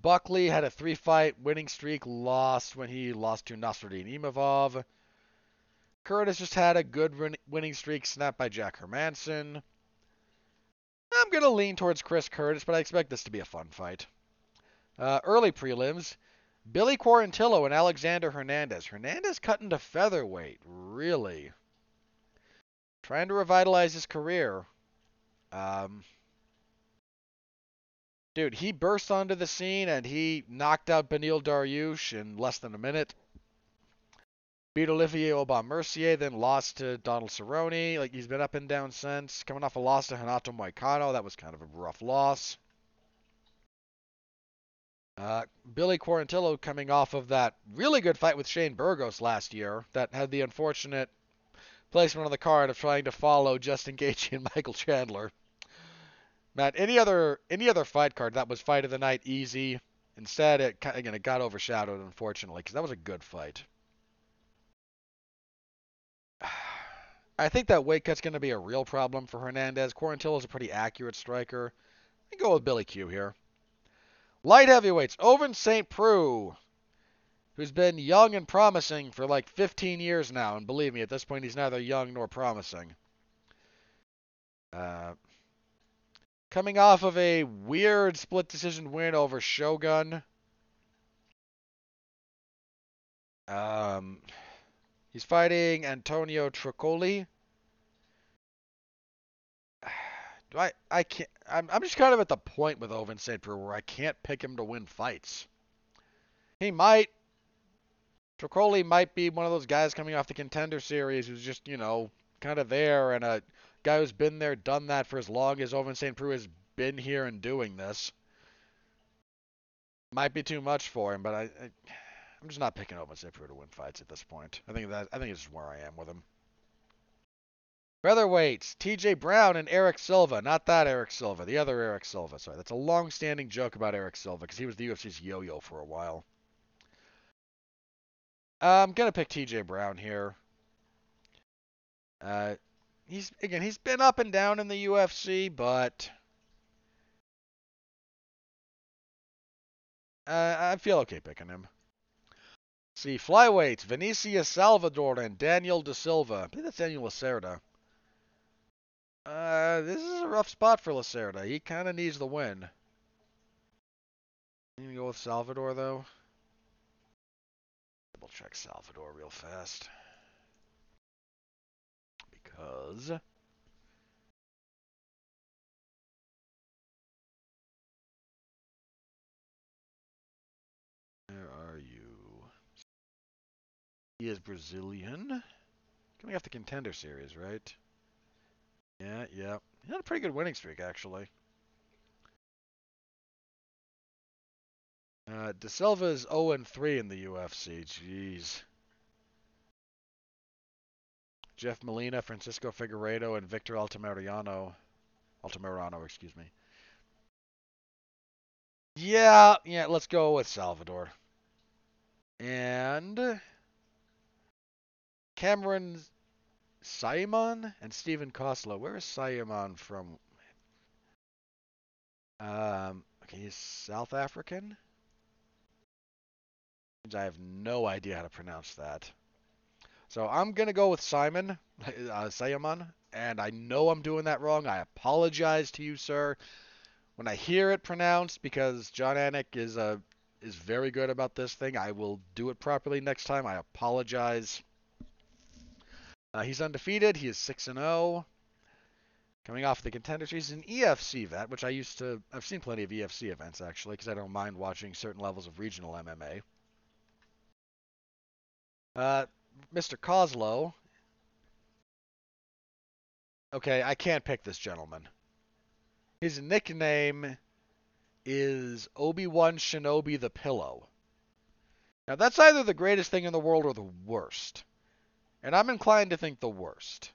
Buckley had a three-fight winning streak, lost when he lost to Nasruddin Imavov. Curtis just had a good win- winning streak snapped by Jack Hermansson. I'm going to lean towards Chris Curtis, but I expect this to be a fun fight. Uh, early prelims, Billy Quarantillo and Alexander Hernandez. Hernandez cut into featherweight, really. Trying to revitalize his career. Um, dude, he burst onto the scene and he knocked out Benil Dariush in less than a minute. Beat Olivier Aubin-Mercier, then lost to Donald Cerrone. Like, he's been up and down since. Coming off a loss to Renato Moicano. That was kind of a rough loss. Uh, Billy Quarantillo coming off of that really good fight with Shane Burgos last year that had the unfortunate placement on the card of trying to follow Justin Gaethje and Michael Chandler. Matt, any other any other fight card that was fight of the night easy? Instead, it again it got overshadowed, unfortunately, because that was a good fight. I think that weight cut's going to be a real problem for Hernandez. Quarantillo's a pretty accurate striker. I go with Billy Q here. Light heavyweights, Ovin Saint Preux, who's been young and promising for like fifteen years now. And believe me, at this point, he's neither young nor promising. Uh, coming off of a weird split decision win over Shogun. Um, he's fighting Antonio Tricoli. Do I, I can't, I'm, I'm just kind of at the point with Ovince Saint Preux where I can't pick him to win fights. He might. Tricoli might be one of those guys coming off the Contender Series who's just, you know, kind of there, and a guy who's been there, done that for as long as Ovince Saint Preux has been here and doing this. Might be too much for him, but I, I I'm just not picking Ovince Saint Preux to win fights at this point. I think that I think it's where I am with him. Featherweights, T J Brown and Eric Silva. Not that Eric Silva, the other Eric Silva. Sorry, that's a long-standing joke about Eric Silva because he was the U F C's yo-yo for a while. Uh, I'm going to pick T J Brown here. Uh, he's again, he's been up and down in the U F C, but... Uh, I feel okay picking him. See, flyweights, Vinicius Salvador and Daniel Da Silva. I think that's Daniel Lacerda. Uh, this is a rough spot for Lacerda. He kind of needs the win. I'm going to go with Salvador, though. Double check Salvador real fast. Because... Where are you? He is Brazilian. Coming off the Contender Series, right? Yeah, yeah. He had a pretty good winning streak, actually. Uh, Da Silva is oh and three in the U F C. Jeez. Jeff Molina, Francisco Figueiredo, and Victor Altamirano. Altamirano, excuse me. Yeah, yeah, let's go with Salvador. And... Cameron... Simon and Stephen Koslow. Where is Simon from? Um, okay, he's South African. I have no idea how to pronounce that. So I'm going to go with Simon, uh, Simon, and I know I'm doing that wrong. I apologize to you, sir, when I hear it pronounced, because John Anik is, uh, is very good about this thing. I will do it properly next time. I apologize. Uh, he's undefeated. He is six and oh. Coming off the Contender Series, he's an E F C vet, which I used to... I've seen plenty of E F C events, actually, because I don't mind watching certain levels of regional M M A. Uh, Mister Koslow. Okay, I can't pick this gentleman. His nickname is Obi-Wan Shinobi the Pillow. Now, that's either the greatest thing in the world or the worst. And I'm inclined to think the worst.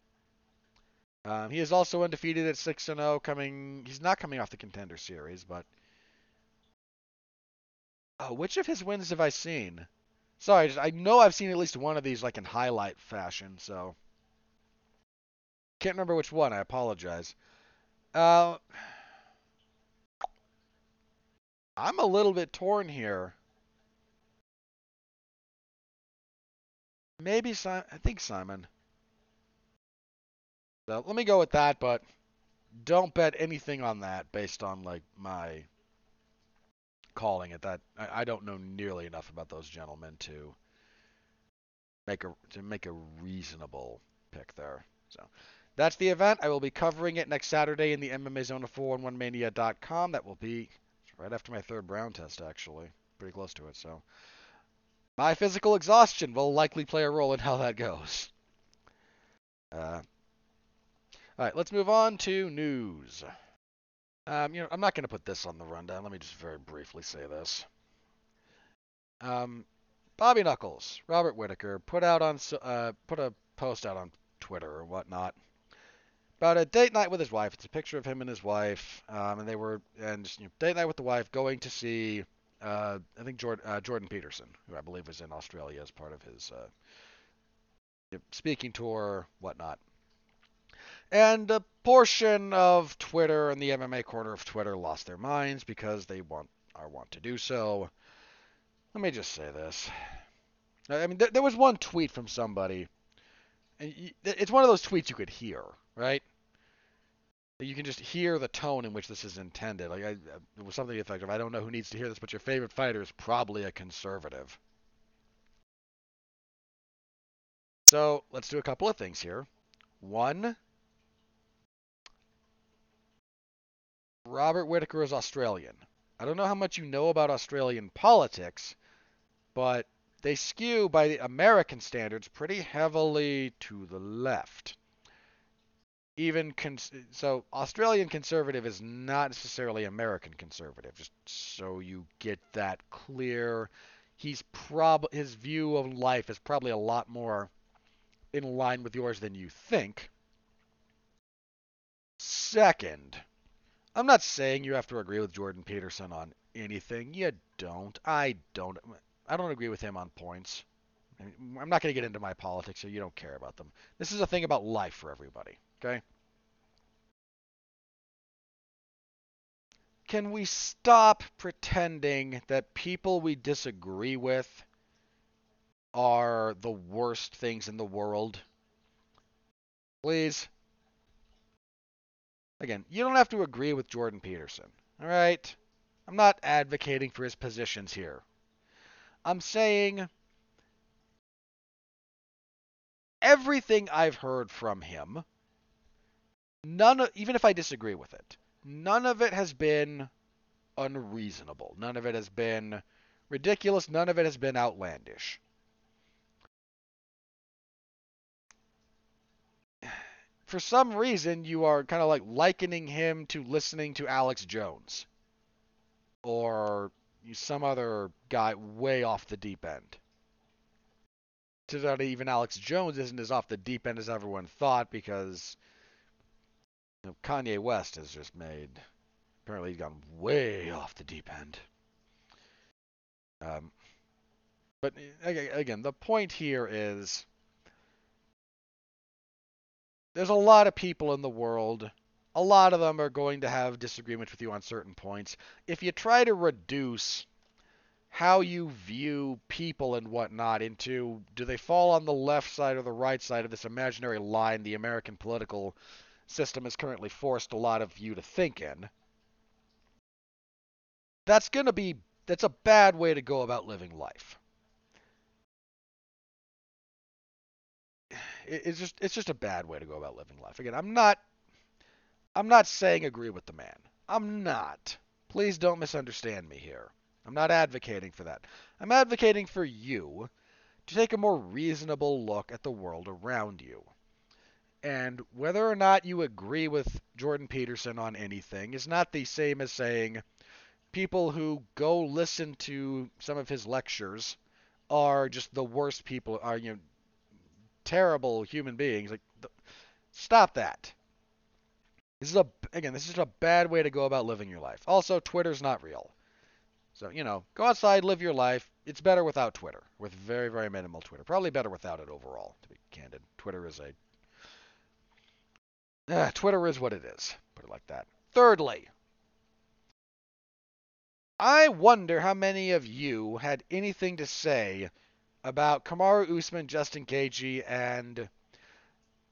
Um, he is also undefeated at six and oh. Coming, he's not coming off the Contender Series, but... Oh, which of his wins have I seen? Sorry, I know I've seen at least one of these like in highlight fashion, so... Can't remember which one. I apologize. Uh, I'm a little bit torn here. Maybe Simon. I think Simon. So let me go with that, but don't bet anything on that based on like my calling at that. I, I don't know nearly enough about those gentlemen to make a to make a reasonable pick there. So that's the event. I will be covering it next Saturday in the M M A Zone of four one one mania dot com. That will be right after my third round test, actually. Pretty close to it, so. My physical exhaustion will likely play a role in how that goes. Uh, Alright, let's move on to news. Um, you know, I'm not going to put this on the rundown. Let me just very briefly say this. Um, Bobby Knuckles, Robert Whitaker, put out on uh, put a post out on Twitter or whatnot about a date night with his wife. It's a picture of him and his wife, um, and they were and you know, date night with the wife, going to see. Uh, I think Jordan, uh, Jordan Peterson, who I believe was in Australia as part of his uh, speaking tour, whatnot. And a portion of Twitter and the M M A corner of Twitter lost their minds because they want are want to do so. Let me just say this. I mean, there, there was one tweet from somebody, and you, it's one of those tweets you could hear, right? You can just hear the tone in which this is intended. Like, I, it was something effective. I don't know who needs to hear this, but your favorite fighter is probably a conservative. So let's do a couple of things here. One, Robert Whittaker is Australian. I don't know how much you know about Australian politics, but they skew, by the American standards, pretty heavily to the left. Even cons- so, Australian conservative is not necessarily American conservative. Just so you get that clear, he's prob his view of life is probably a lot more in line with yours than you think. Second, I'm not saying you have to agree with Jordan Peterson on anything. You don't. I don't. I don't agree with him on points. I'm not going to get into my politics here. You don't care about them. This is a thing about life for everybody. Okay. Can we stop pretending that people we disagree with are the worst things in the world? Please. Again, you don't have to agree with Jordan Peterson. All right? I'm not advocating for his positions here. I'm saying everything I've heard from him, None of, even if I disagree with it, none of it has been unreasonable. None of it has been ridiculous. None of it has been outlandish. For some reason, you are kind of like likening him to listening to Alex Jones or some other guy way off the deep end. Turns out even Alex Jones isn't as off the deep end as everyone thought, because now, Kanye West has just made, apparently he's gone way off the deep end. Um, but again, the point here is there's a lot of people in the world. A lot of them are going to have disagreements with you on certain points. If you try to reduce how you view people and whatnot into, do they fall on the left side or the right side of this imaginary line the American political system has currently forced a lot of you to think in, that's going to be, that's a bad way to go about living life. It's just, it's just a bad way to go about living life. Again, I'm not, I'm not saying agree with the man. I'm not. Please don't misunderstand me here. I'm not advocating for that. I'm advocating for you to take a more reasonable look at the world around you. And whether or not you agree with Jordan Peterson on anything is not the same as saying people who go listen to some of his lectures are just the worst people, are, you know, terrible human beings. Like, stop that. This is a, again, this is a bad way to go about living your life. Also, Twitter's not real. So, you know, go outside, live your life. It's better without Twitter, with very, very minimal Twitter. Probably better without it overall, to be candid. Twitter is a Uh, Twitter is what it is. Put it like that. Thirdly, I wonder how many of you had anything to say about Kamaru Usman, Justin Gaethje, and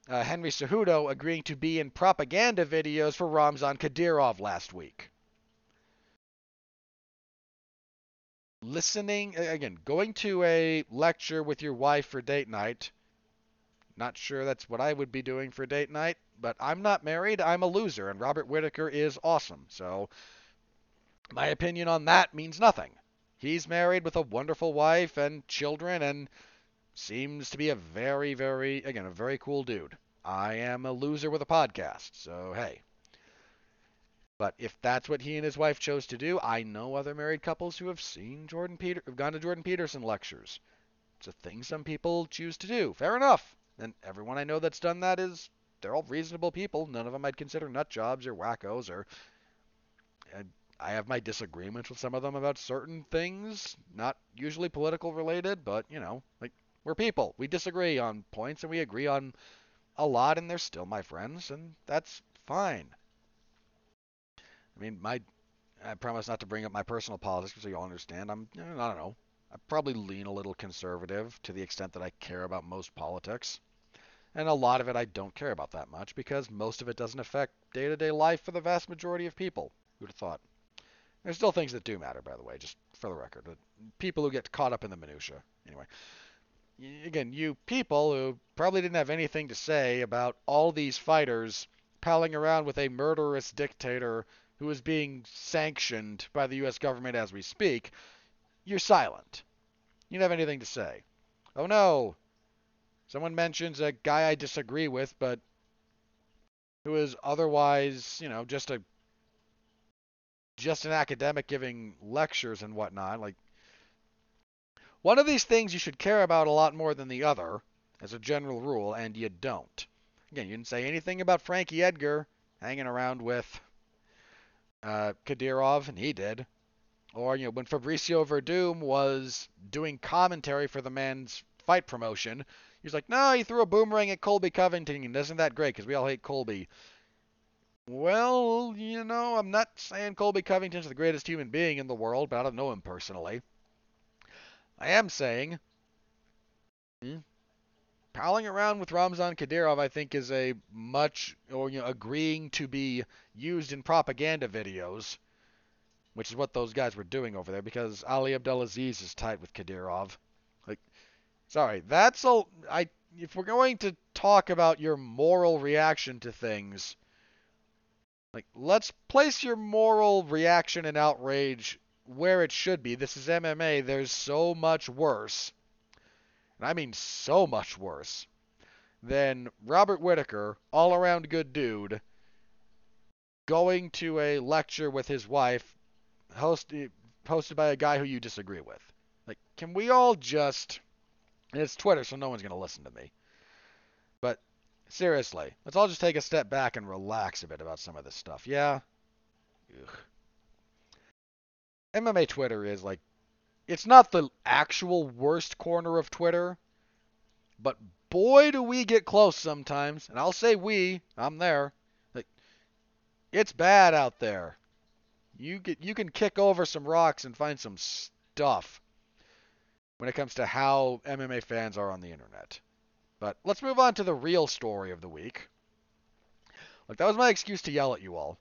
uh, Henry Cejudo agreeing to be in propaganda videos for Ramzan Kadyrov last week. Listening, again, going to a lecture with your wife for date night. Not sure that's what I would be doing for date night, but I'm not married. I'm a loser, and Robert Whittaker is awesome. So my opinion on that means nothing. He's married with a wonderful wife and children and seems to be a very, very, again, a very cool dude. I am a loser with a podcast, so hey. But if that's what he and his wife chose to do, I know other married couples who have seen Jordan Peter, have gone to Jordan Peterson lectures. It's a thing some people choose to do. Fair enough. And everyone I know that's done that is, they're all reasonable people. None of them I'd consider nut jobs or wackos, or I have my disagreements with some of them about certain things, not usually political related, but, you know, like, we're people. We disagree on points, and we agree on a lot, and they're still my friends, and that's fine. I mean, my, I promise not to bring up my personal politics, so you all understand. I'm, I don't know, I probably lean a little conservative to the extent that I care about most politics. And a lot of it I don't care about that much because most of it doesn't affect day-to-day life for the vast majority of people. Who would have thought? There's still things that do matter, by the way, just for the record. People who get caught up in the minutiae. Anyway, again, you people who probably didn't have anything to say about all these fighters palling around with a murderous dictator who is being sanctioned by the U S government as we speak, you're silent. You don't have anything to say. Oh, no. Someone mentions a guy I disagree with, but who is otherwise, you know, just a just an academic giving lectures and whatnot. Like, one of these things you should care about a lot more than the other, as a general rule, and you don't. Again, you didn't say anything about Frankie Edgar hanging around with uh, Kadyrov, and he did. Or, you know, when Fabricio Verdum was doing commentary for the man's fight promotion, he was like, no, he threw a boomerang at Colby Covington, and isn't that great, because we all hate Colby. Well, you know, I'm not saying Colby Covington's the greatest human being in the world, but I don't know him personally. I am saying, hmm, palling around with Ramzan Kadyrov, I think, is a much, or, you know, agreeing to be used in propaganda videos, which is what those guys were doing over there, because Ali Abdelaziz is tight with Kadyrov. Like, sorry, that's all. I, if we're going to talk about your moral reaction to things, like, let's place your moral reaction and outrage where it should be. This is M M A. There's so much worse, and I mean so much worse, than Robert Whittaker, all-around good dude, going to a lecture with his wife, Host, hosted by a guy who you disagree with. Like, can we all just... And it's Twitter, so no one's going to listen to me. But, seriously, let's all just take a step back and relax a bit about some of this stuff, yeah? Ugh. M M A Twitter is, like... It's not the actual worst corner of Twitter, but boy do we get close sometimes. And I'll say we, I'm there. Like, it's bad out there. You get, you can kick over some rocks and find some stuff when it comes to how M M A fans are on the internet. But let's move on to the real story of the week. Look, that was my excuse to yell at you all,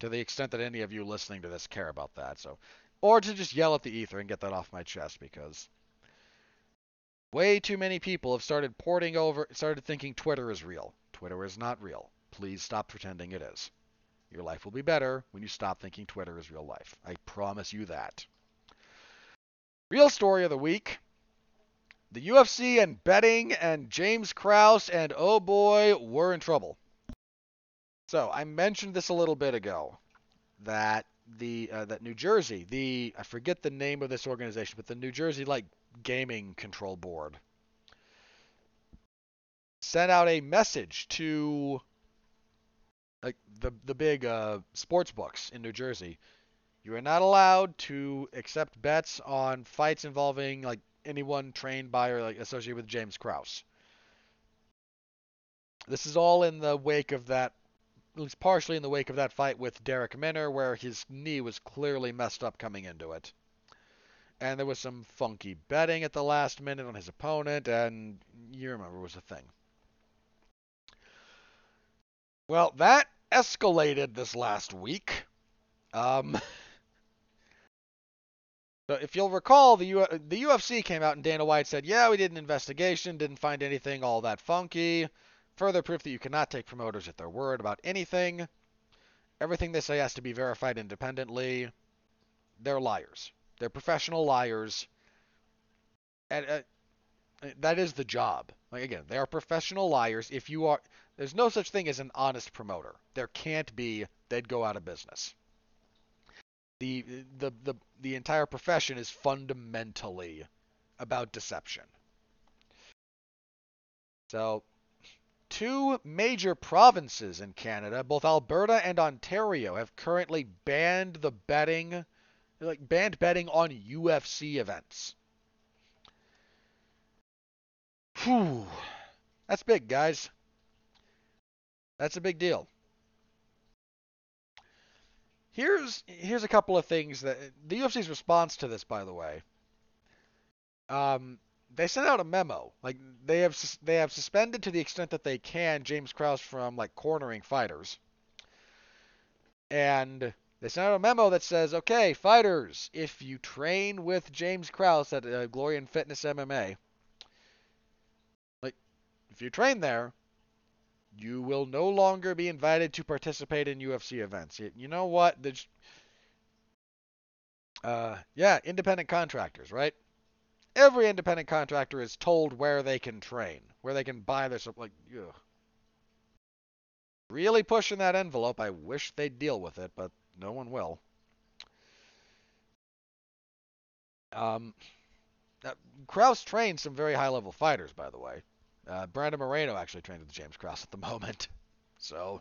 to the extent that any of you listening to this care about that. So, or to just yell at the ether and get that off my chest, because way too many people have started porting over, started thinking Twitter is real. Twitter is not real. Please stop pretending it is. Your life will be better when you stop thinking Twitter is real life. I promise you that. Real story of the week. The U F C and betting and James Krause and, oh boy, we're in trouble. So, I mentioned this a little bit ago, that the uh, that New Jersey, the, I forget the name of this organization, but the New Jersey, like, Gaming Control Board, sent out a message to... Like the the big uh, sports books in New Jersey, you are not allowed to accept bets on fights involving like anyone trained by or like associated with James Krause. This is all in the wake of that, at least partially in the wake of that fight with Derek Minner, where his knee was clearly messed up coming into it, and there was some funky betting at the last minute on his opponent, and you remember it was a thing. Well, that escalated this last week. Um, so if you'll recall, the, U- the U F C came out and Dana White said, yeah, we did an investigation, didn't find anything all that funky. Further proof that you cannot take promoters at their word about anything. Everything they say has to be verified independently. They're liars. They're professional liars. And uh, that is the job. Like, again, they are professional liars. If you are... There's no such thing as an honest promoter. There can't be. They'd go out of business. The, the the the entire profession is fundamentally about deception. So, two major provinces in Canada, both Alberta and Ontario, have currently banned the betting, like banned betting on U F C events. Whew, that's big, guys. That's a big deal. Here's here's a couple of things that... The U F C's response to this, by the way, um, they sent out a memo. Like, they have they have suspended to the extent that they can James Krause from, like, cornering fighters. And they sent out a memo that says, okay, fighters, if you train with James Krause at uh, Glory and Fitness M M A, like, if you train there, you will no longer be invited to participate in U F C events. You, you know what? The, uh, yeah, independent contractors, right? Every independent contractor is told where they can train, where they can buy their stuff. Like, ugh. Really pushing that envelope. I wish they'd deal with it, but no one will. Um, uh, Krause trained some very high-level fighters, by the way. Uh, Brandon Moreno actually trained with James Krause at the moment. So,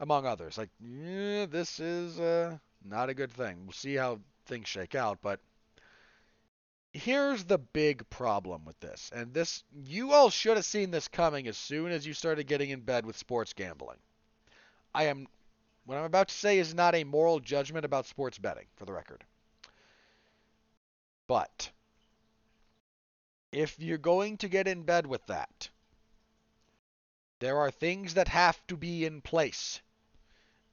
among others. Like, yeah, this is uh, not a good thing. We'll see how things shake out, but here's the big problem with this, and this, you all should have seen this coming as soon as you started getting in bed with sports gambling. I am, what I'm about to say is not a moral judgment about sports betting, for the record. But if you're going to get in bed with that, there are things that have to be in place.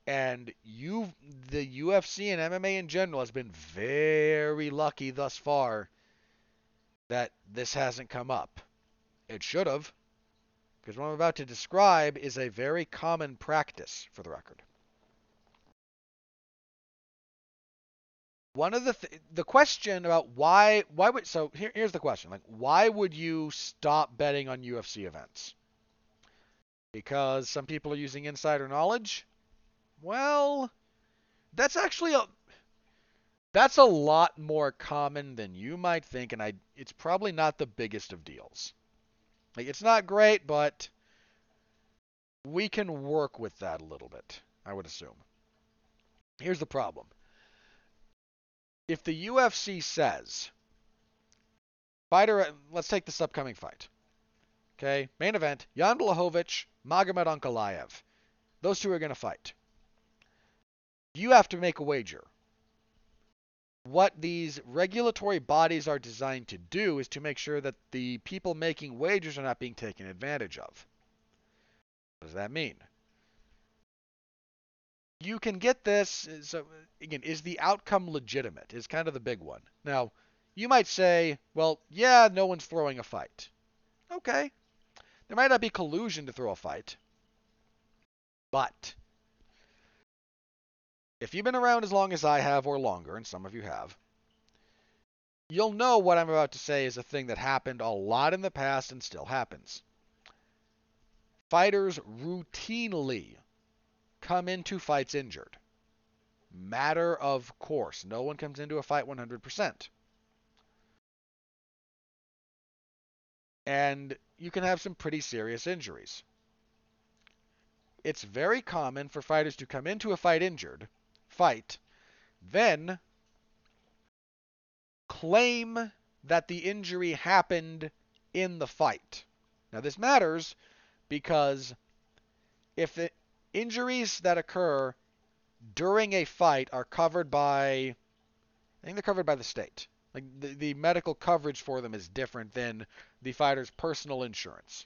And you, the U F C and M M A in general, has been very lucky thus far that this hasn't come up. It should have, because what I'm about to describe is a very common practice, for the record. One of the th- the question about why why would so here, here's the question, like, why would you stop betting on U F C events? Because some people are using insider knowledge? Well, that's actually a that's a lot more common than you might think, and I it's probably not the biggest of deals. Like, it's not great, but we can work with that a little bit, I would assume. Here's the problem. If the U F C says, fighter, let's take this upcoming fight. Okay, main event, Jan Blachowicz, Magomed Ankalaev. Those two are going to fight. You have to make a wager. What these regulatory bodies are designed to do is to make sure that the people making wagers are not being taken advantage of. What does that mean? You can get this, so again, is the outcome legitimate? Is kind of the big one. Now, you might say, well, yeah, no one's throwing a fight. Okay. There might not be collusion to throw a fight. But if you've been around as long as I have, or longer, and some of you have, you'll know what I'm about to say is a thing that happened a lot in the past and still happens. Fighters routinely come into fights injured. Matter of course. No one comes into a fight one hundred percent. And you can have some pretty serious injuries. It's very common for fighters to come into a fight injured, fight, then claim that the injury happened in the fight. Now, this matters because if the injuries that occur during a fight are covered by, I think they're covered by the state. Like, the, the medical coverage for them is different than the fighter's personal insurance.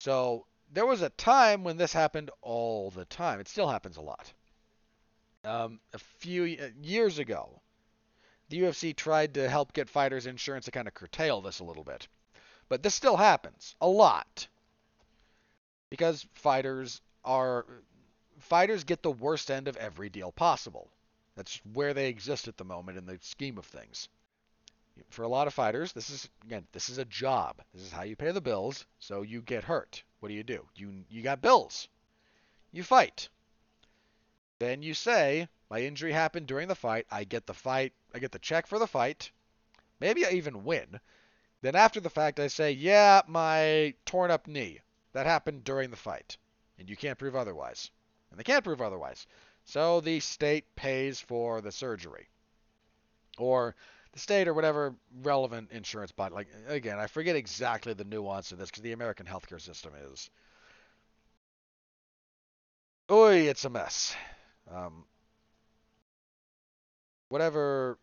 So there was a time when this happened all the time. It still happens a lot. Um, a few years ago, the U F C tried to help get fighters insurance to kind of curtail this a little bit. But this still happens a lot. Because fighters are fighters get the worst end of every deal possible. That's where they exist at the moment in the scheme of things. For a lot of fighters, this is again, this is a job. This is how you pay the bills. So you get hurt. What do you do? You you got bills. You fight. Then you say, my injury happened during the fight. I get the fight. I get the check for the fight. Maybe I even win. Then after the fact, I say, yeah, my torn up knee. That happened during the fight. And you can't prove otherwise. And they can't prove otherwise. So the state pays for the surgery. Or the state or whatever relevant insurance body. Like, again, I forget exactly the nuance of this because the American healthcare system is, oy, it's a mess. Um, whatever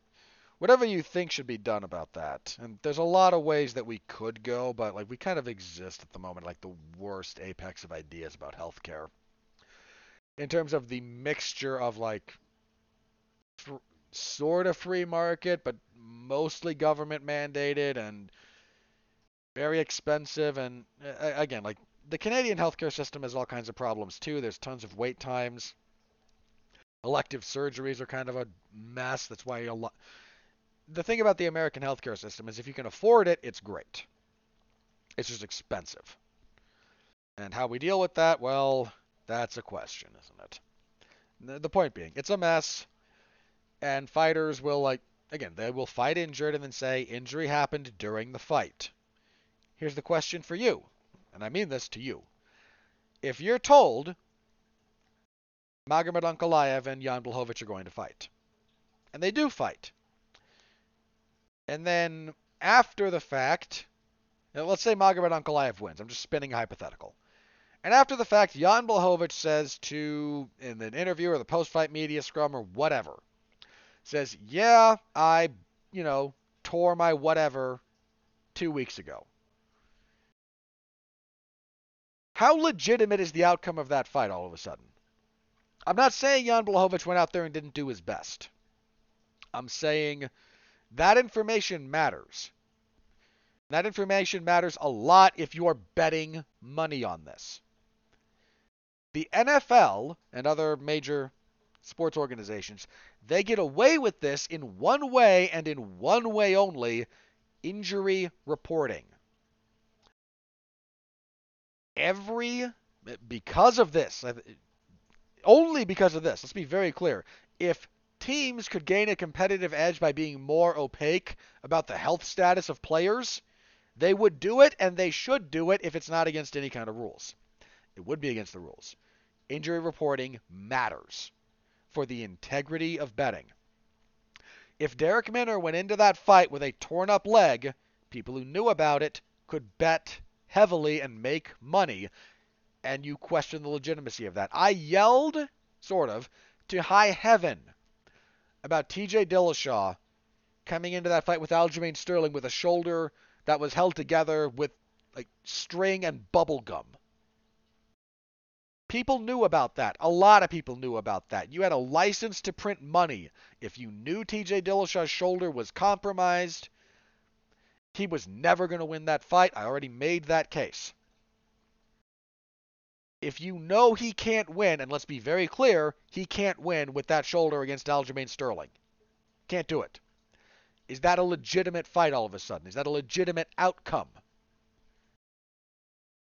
whatever you think should be done about that. And there's a lot of ways that we could go, but like we kind of exist at the moment, like the worst apex of ideas about healthcare. In terms of the mixture of like th- sort of free market, but mostly government mandated and very expensive. And uh, again, like the Canadian healthcare system has all kinds of problems too. There's tons of wait times. Elective surgeries are kind of a mess. That's why a lot. The thing about the American healthcare system is if you can afford it, it's great. It's just expensive. And how we deal with that, well, that's a question, isn't it? The point being, it's a mess. And fighters will, like, again, they will fight injured and then say, injury happened during the fight. Here's the question for you, and I mean this to you. If you're told Magomed Ankalaev and Jan Blachowicz are going to fight, and they do fight, and then after the fact, let's say Magomed Ankalaev wins. I'm just spinning a hypothetical. And after the fact, Jan Blachowicz says to, in an interview or the post-fight media scrum or whatever, says, yeah, I, you know, tore my whatever two weeks ago. How legitimate is the outcome of that fight all of a sudden? I'm not saying Jan Blachowicz went out there and didn't do his best. I'm saying that information matters. That information matters a lot if you are betting money on this. The N F L and other major sports organizations, they get away with this in one way and in one way only, injury reporting. Every, because of this, only because of this, let's be very clear, if teams could gain a competitive edge by being more opaque about the health status of players, they would do it, and they should do it if it's not against any kind of rules. It would be against the rules. Injury reporting matters for the integrity of betting. If Derek Minner went into that fight with a torn-up leg, people who knew about it could bet heavily and make money, and you question the legitimacy of that. I yelled, sort of, to high heaven about T J Dillashaw coming into that fight with Aljamain Sterling with a shoulder that was held together with like string and bubble gum. People knew about that. A lot of people knew about that. You had a license to print money. If you knew T J Dillashaw's shoulder was compromised, he was never going to win that fight. I already made that case. If you know he can't win, and let's be very clear, he can't win with that shoulder against Aljamain Sterling. Can't do it. Is that a legitimate fight all of a sudden? Is that a legitimate outcome?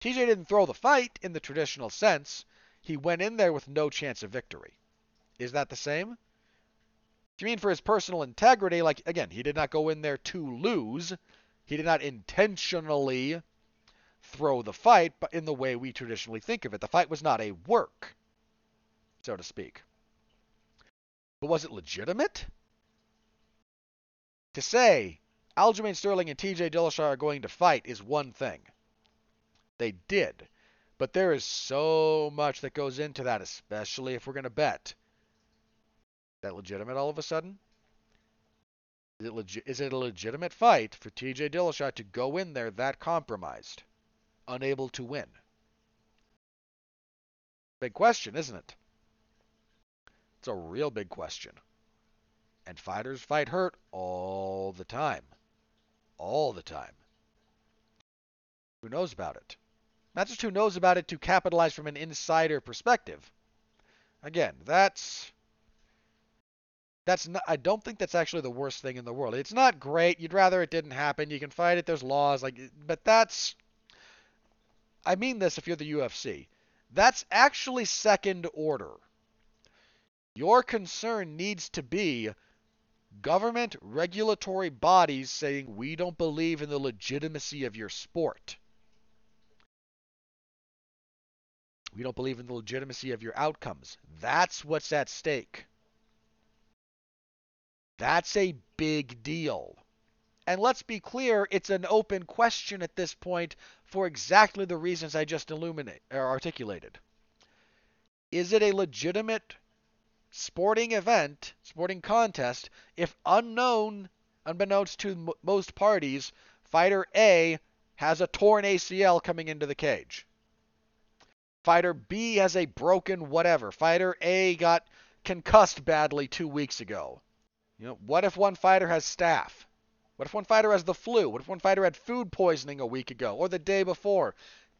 T J didn't throw the fight in the traditional sense. He went in there with no chance of victory. Is that the same? If you mean for his personal integrity, like, again, he did not go in there to lose. He did not intentionally throw the fight, but in the way we traditionally think of it. The fight was not a work, so to speak. But was it legitimate? To say Aljamain Sterling and T J Dillashaw are going to fight is one thing. They did. But there is so much that goes into that, especially if we're going to bet. Is that legitimate all of a sudden? Is it, legi- is it a legitimate fight for T J Dillashaw to go in there that compromised, unable to win? Big question, isn't it? It's a real big question. And fighters fight hurt all the time. All the time. Who knows about it? Not just who knows about it to capitalize from an insider perspective. Again, that's... That's not, I don't think that's actually the worst thing in the world. It's not great. You'd rather it didn't happen. You can fight it. There's laws. Like, but that's... I mean this if you're the U F C. That's actually second order. Your concern needs to be government regulatory bodies saying, we don't believe in the legitimacy of your sport. We don't believe in the legitimacy of your outcomes. That's what's at stake. That's a big deal. And let's be clear, it's an open question at this point for exactly the reasons I just illuminate or articulated. Is it a legitimate sporting event, sporting contest, if unknown unbeknownst to m- most parties, fighter A has a torn A C L coming into the cage. Fighter B has a broken whatever. Fighter A got concussed badly two weeks ago. You know, what if one fighter has staph? What if one fighter has the flu? What if one fighter had food poisoning a week ago or the day before?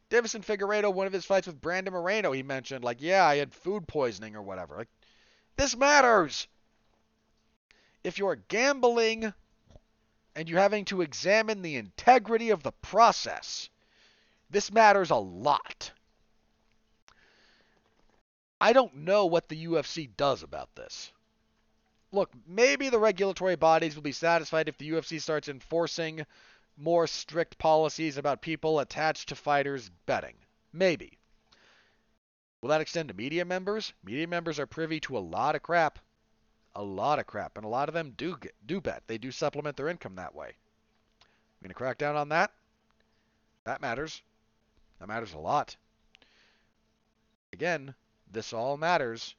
Davison Figueiredo, one of his fights with Brandon Moreno, he mentioned, like, yeah, I had food poisoning or whatever. Like, this matters. If you're gambling and you're having to examine the integrity of the process, this matters a lot. I don't know what the U F C does about this. Look, maybe the regulatory bodies will be satisfied if the U F C starts enforcing more strict policies about people attached to fighters betting. Maybe. Will that extend to media members? Media members are privy to a lot of crap. A lot of crap. And a lot of them do get, do bet. They do supplement their income that way. I'm going to crack down on that. That matters. That matters a lot. Again, this all matters,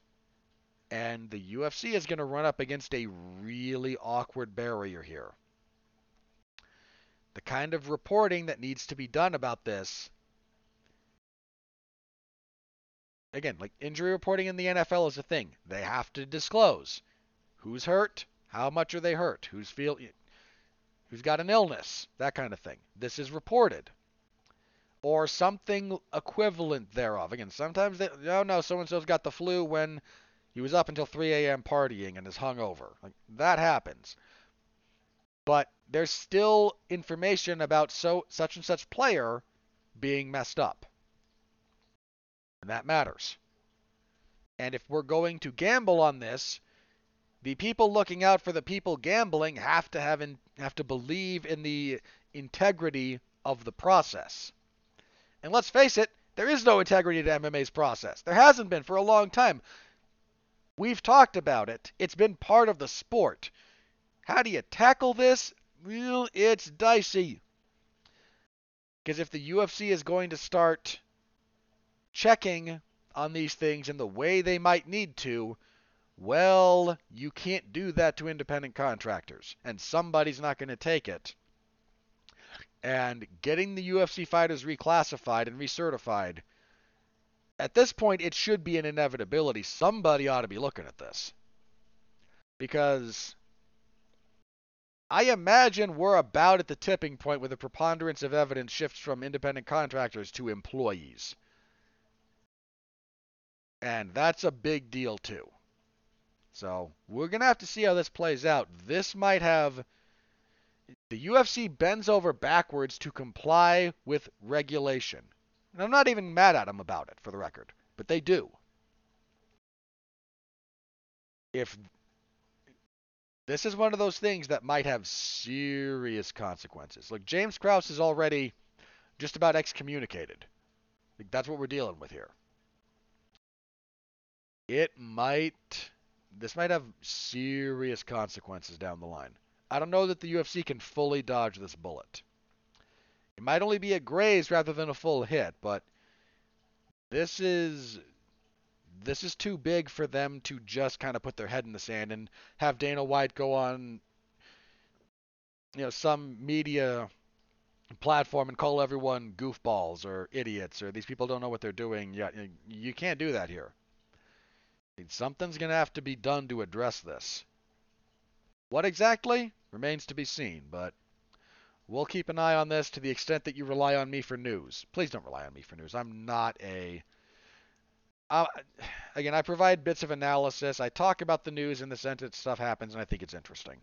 and the U F C is going to run up against a really awkward barrier here. The kind of reporting that needs to be done about this, again, like injury reporting in the N F L is a thing. They have to disclose who's hurt, how much are they hurt, who's feel, who's got an illness, that kind of thing. This is reported. Or something equivalent thereof. Again, sometimes they, oh no, so-and-so's got the flu when he was up until three a.m. partying and is hungover. Like, that happens. But there's still information about so such and such player being messed up. And that matters. And if we're going to gamble on this, the people looking out for the people gambling have to have in, have to believe in the integrity of the process. And let's face it, there is no integrity to M M A's process. There hasn't been for a long time. We've talked about it. It's been part of the sport. How do you tackle this? Well, it's dicey. Because if the U F C is going to start checking on these things in the way they might need to, well, you can't do that to independent contractors. And somebody's not going to take it. And getting the U F C fighters reclassified and recertified, at this point, it should be an inevitability. Somebody ought to be looking at this. Because I imagine we're about at the tipping point where the preponderance of evidence shifts from independent contractors to employees. And that's a big deal, too. So we're going to have to see how this plays out. This might have... The U F C bends over backwards to comply with regulation. And I'm not even mad at them about it, for the record. But they do. If this is one of those things that might have serious consequences. Like, James Krause is already just about excommunicated. Like, that's what we're dealing with here. It might... This might have serious consequences down the line. I don't know that the U F C can fully dodge this bullet. It might only be a graze rather than a full hit, but this is this is too big for them to just kind of put their head in the sand and have Dana White go on, you know, some media platform and call everyone goofballs or idiots or these people don't know what they're doing. Yeah, you can't do that here. Something's going to have to be done to address this. What exactly? Remains to be seen, but we'll keep an eye on this to the extent that you rely on me for news. Please don't rely on me for news. I'm not a... Uh, again, I provide bits of analysis. I talk about the news in the sense that stuff happens, and I think it's interesting.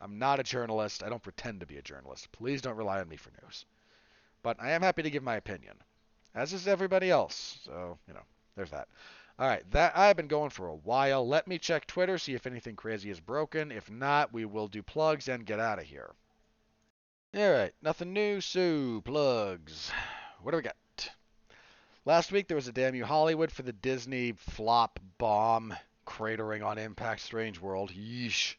I'm not a journalist. I don't pretend to be a journalist. Please don't rely on me for news. But I am happy to give my opinion, as is everybody else. So, you know, there's that. All right, that I've been going for a while. Let me check Twitter, see if anything crazy is broken. If not, we will do plugs and get out of here. All right, nothing new, so plugs. What do we got? Last week there was a Damn You Hollywood for the Disney flop bomb cratering on Impact Strange World. Yeesh.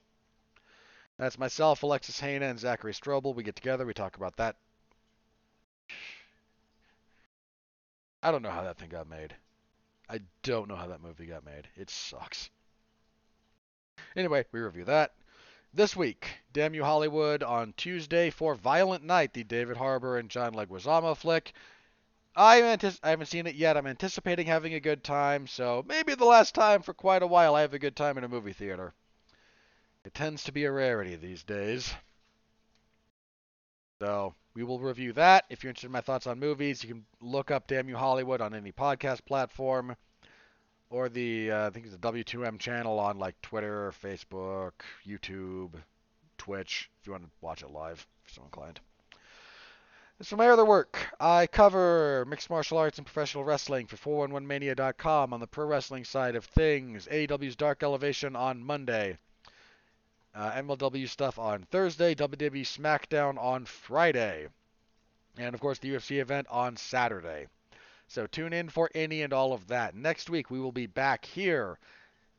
That's myself, Alexis Haina, and Zachary Strobel. We get together, we talk about that. I don't know how that thing got made. I don't know how that movie got made. It sucks. Anyway, we review that. This week, Damn You Hollywood on Tuesday for Violent Night, the David Harbour and John Leguizamo flick. I, antici- I haven't seen it yet. I'm anticipating having a good time, so maybe the last time for quite a while I have a good time in a movie theater. It tends to be a rarity these days. So we will review that. If you're interested in my thoughts on movies, you can look up Damn You Hollywood on any podcast platform or the, uh, I think it's the W two M channel on like Twitter, Facebook, YouTube, Twitch, if you want to watch it live, if you're so inclined. As for my other work, I cover mixed martial arts and professional wrestling for four one one mania dot com on the pro wrestling side of things. A E W's Dark Elevation on Monday. Uh, M L W stuff on Thursday, W W E SmackDown on Friday, and of course the U F C event on Saturday. So tune in for any and all of that. Next week we will be back here,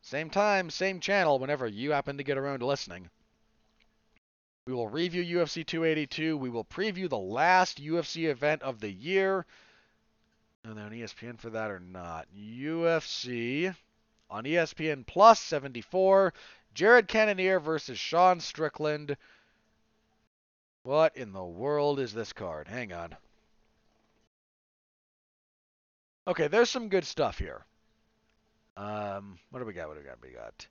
same time, same channel, whenever you happen to get around to listening. We will review U F C two eighty-two, we will preview the last U F C event of the year. Are there on E S P N for that or not? U F C on E S P N Plus seventy-four. Jared Cannonier versus Sean Strickland. What in the world is this card? Hang on. Okay, there's some good stuff here. Um, what do we got? What do we got? What do we got?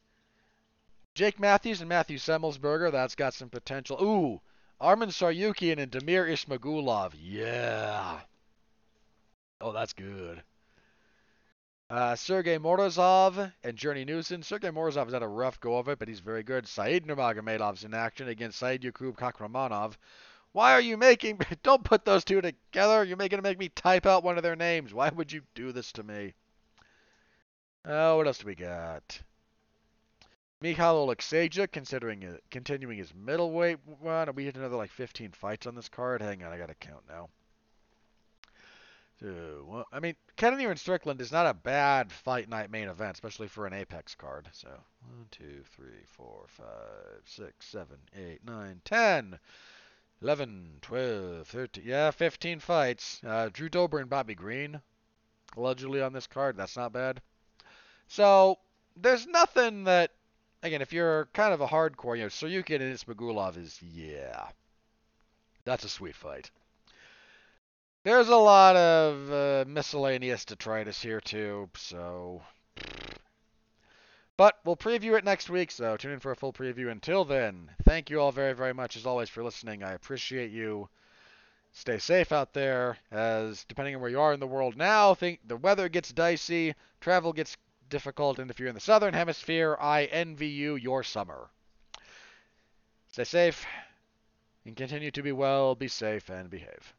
Jake Matthews and Matthew Semmelsberger. That's got some potential. Ooh, Armin Saryukian and Demir Ismagulov. Yeah. Oh, that's good. Uh, Sergey Morozov and Journey Newson. Sergey Morozov has had a rough go of it, but he's very good. Said Nurmagomedov's in action against Said Yakub Kakramanov. Why are you making... Don't put those two together. You're going to make me type out one of their names. Why would you do this to me? Oh, uh, what else do we got? Mikhail Oleksajuk, considering uh, continuing his middleweight run. We hit another like fifteen fights on this card. Hang on, I got to count now. Well, I mean, Cannonier and Strickland is not a bad fight night main event, especially for an Apex card. So, one, two, three, four, five, six, seven, eight, nine, ten, eleven, twelve, thirteen, yeah, fifteen fights. Uh, Drew Dober and Bobby Green, allegedly on this card. That's not bad. So, there's nothing that, again, if you're kind of a hardcore, you know, Saryukin and Ismagulov is, yeah, that's a sweet fight. There's a lot of uh, miscellaneous detritus here, too, so... But we'll preview it next week, so tune in for a full preview. Until then, thank you all very, very much, as always, for listening. I appreciate you. Stay safe out there, as depending on where you are in the world now, think the weather gets dicey, travel gets difficult, and if you're in the Southern Hemisphere, I envy you your summer. Stay safe, and continue to be well, be safe, and behave.